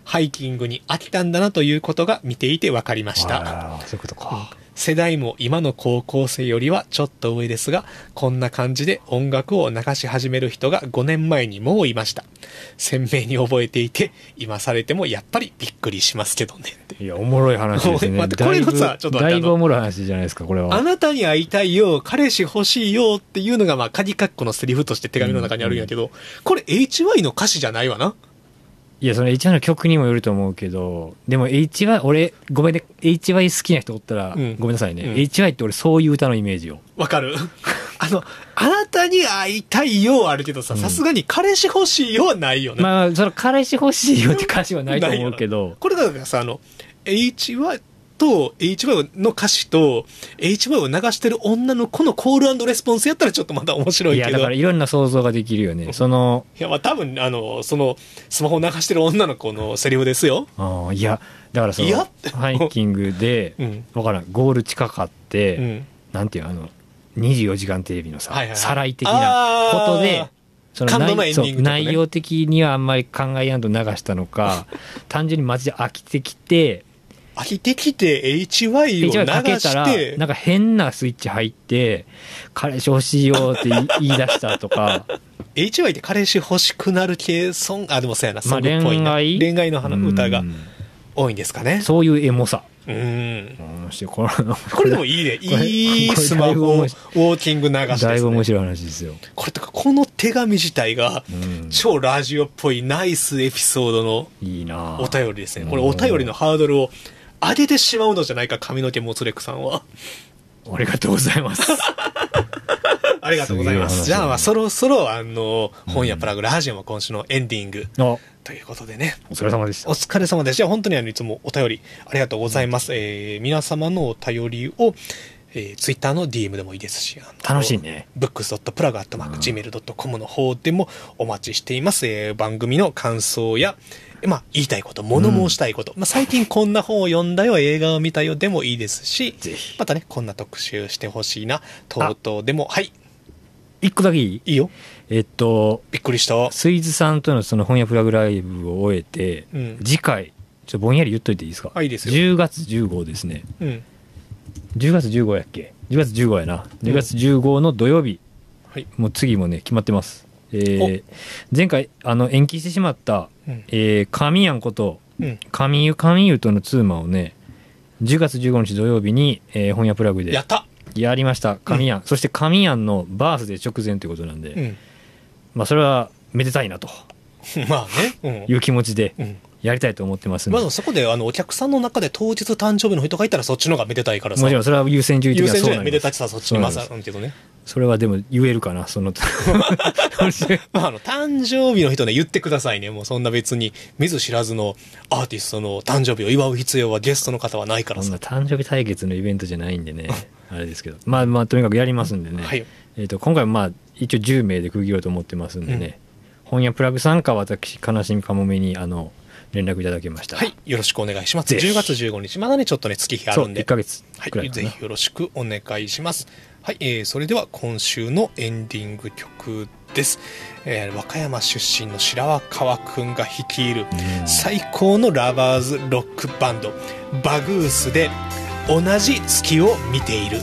ハイキングに飽きたんだなということが見ていて分かりました。そういうことか。世代も今の高校生よりはちょっと上ですが、こんな感じで音楽を流し始める人が5年前にもういました。鮮明に覚えていて今されてもやっぱりびっくりしますけどね。いや、おもろい話ですね。待って、これのさ、ちょっとだいぶおもろい話じゃないですか、これは。あなたに会いたいよ、彼氏欲しいよっていうのが、まあ鍵括弧のセリフとして手紙の中にあるんやけど、これ HY の歌詞じゃないわな。いや、その HY の曲にもよると思うけど、でも HY、俺、ごめんね、HY 好きな人おったら、ごめんなさいね、HY って俺そういう歌のイメージよ。わかるあなたに会いたいよはあるけどさ、さすがに彼氏欲しいよはないよね。まあ、その彼氏欲しいよって歌詞はないと思うけど。これだからさ、HY と HY の歌詞と HY を流してる女の子のコール&レスポンスやったらちょっとまた面白いけど。いや、だからいろんな想像ができるよね。いや、まあ多分そのスマホを流してる女の子のセリフですよ。ああ、いや、だからそのハイキングでわからん、ゴール近かって、なんていう24時間テレビのさ、さらい的なことで。その内容的にはあんまり考えやんと流したのか単純にマジで飽きてきて HY を流してなんか変なスイッチ入って彼氏欲しいよって言い出したとかHY って彼氏欲しくなる系ソング、でもそうやな、恋愛の歌が多いんですかね。そういうエモさ、うんして これでもいいね。いいスマホウォーキング流しですね。だいぶ面白い話ですよこれ。とかこの手紙自体が超ラジオっぽいナイスエピソードのお便りですね。これお便りのハードルを上げてしまうのじゃないか髪の毛モツレクさんは。ありがとうございますありがとうございます。じゃあ、まあ、そろそろ本屋プラグラジオも今週のエンディングということでね。お疲れ様でした。お疲れ様でした。本当にいつもお便りありがとうございます。皆様のお便りをツイッターの DM でもいいですし、楽しいね。books.plug@gmail.com の方でもお待ちしています。番組の感想や、まあ、言いたいこと、物申したいこと、まあ、最近こんな本を読んだよ、映画を見たよでもいいですし、またね、こんな特集してほしいな、等々でも、はい。一個だけいいよ。びっくりした。スイズさんとのその本屋フラグライブを終えて、次回、ちょっとぼんやり言っといていいですか？いいですよ。10月15ですね。10月15やっけ？ 10 月15やな。10月15の土曜日、はい、もう次もね決まってます。前回延期してしまった、神やんこと、神湯とのツーマンをね10月15日土曜日に、本屋プラグでやりました。神やん、そして神やんのバースデー直前ということなんで、まあそれはめでたいなとまあね、いう気持ちで、やりたいと思ってますんで、まあ、そこでお客さんの中で当日誕生日の人がいたらそっちの方がめでたいからさ、もちろんそれは優先順位的にはそうなんです。優先順位はめでたちさそっちに勝るけどね。それはでも言えるかなそのまあ誕生日の人ね言ってくださいね。もうそんな別に見ず知らずのアーティストの誕生日を祝う必要はゲストの方はないからさ。誕生日対決のイベントじゃないんでねあれですけど、まあまあとにかくやりますんでね、はい、今回もまあ一応10名で区切ろうと思ってますんでね、本屋プラグ参加は私悲しみかもめに連絡いただきました。はい、よろしくお願いします。10月15日まだねちょっとね月日あるんで、1ヶ月くらいかな。はい、ぜひよろしくお願いします。はい、それでは今週のエンディング曲です。和歌山出身の白川くんが率いる最高のラバーズロックバンドバグースで同じ月を見ている。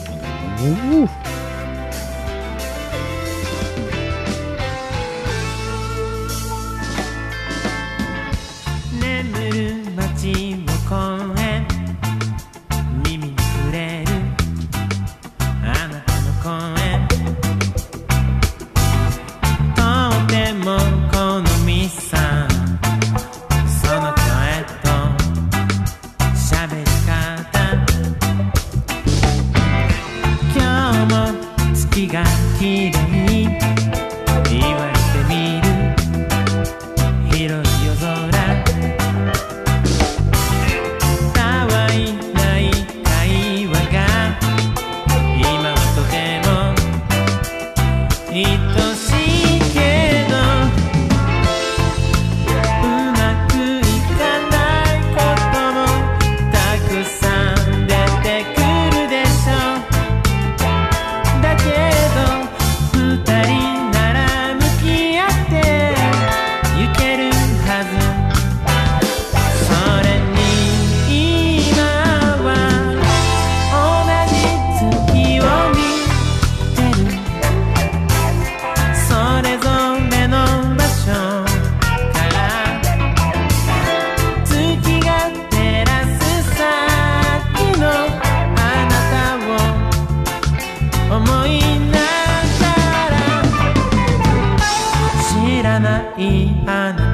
I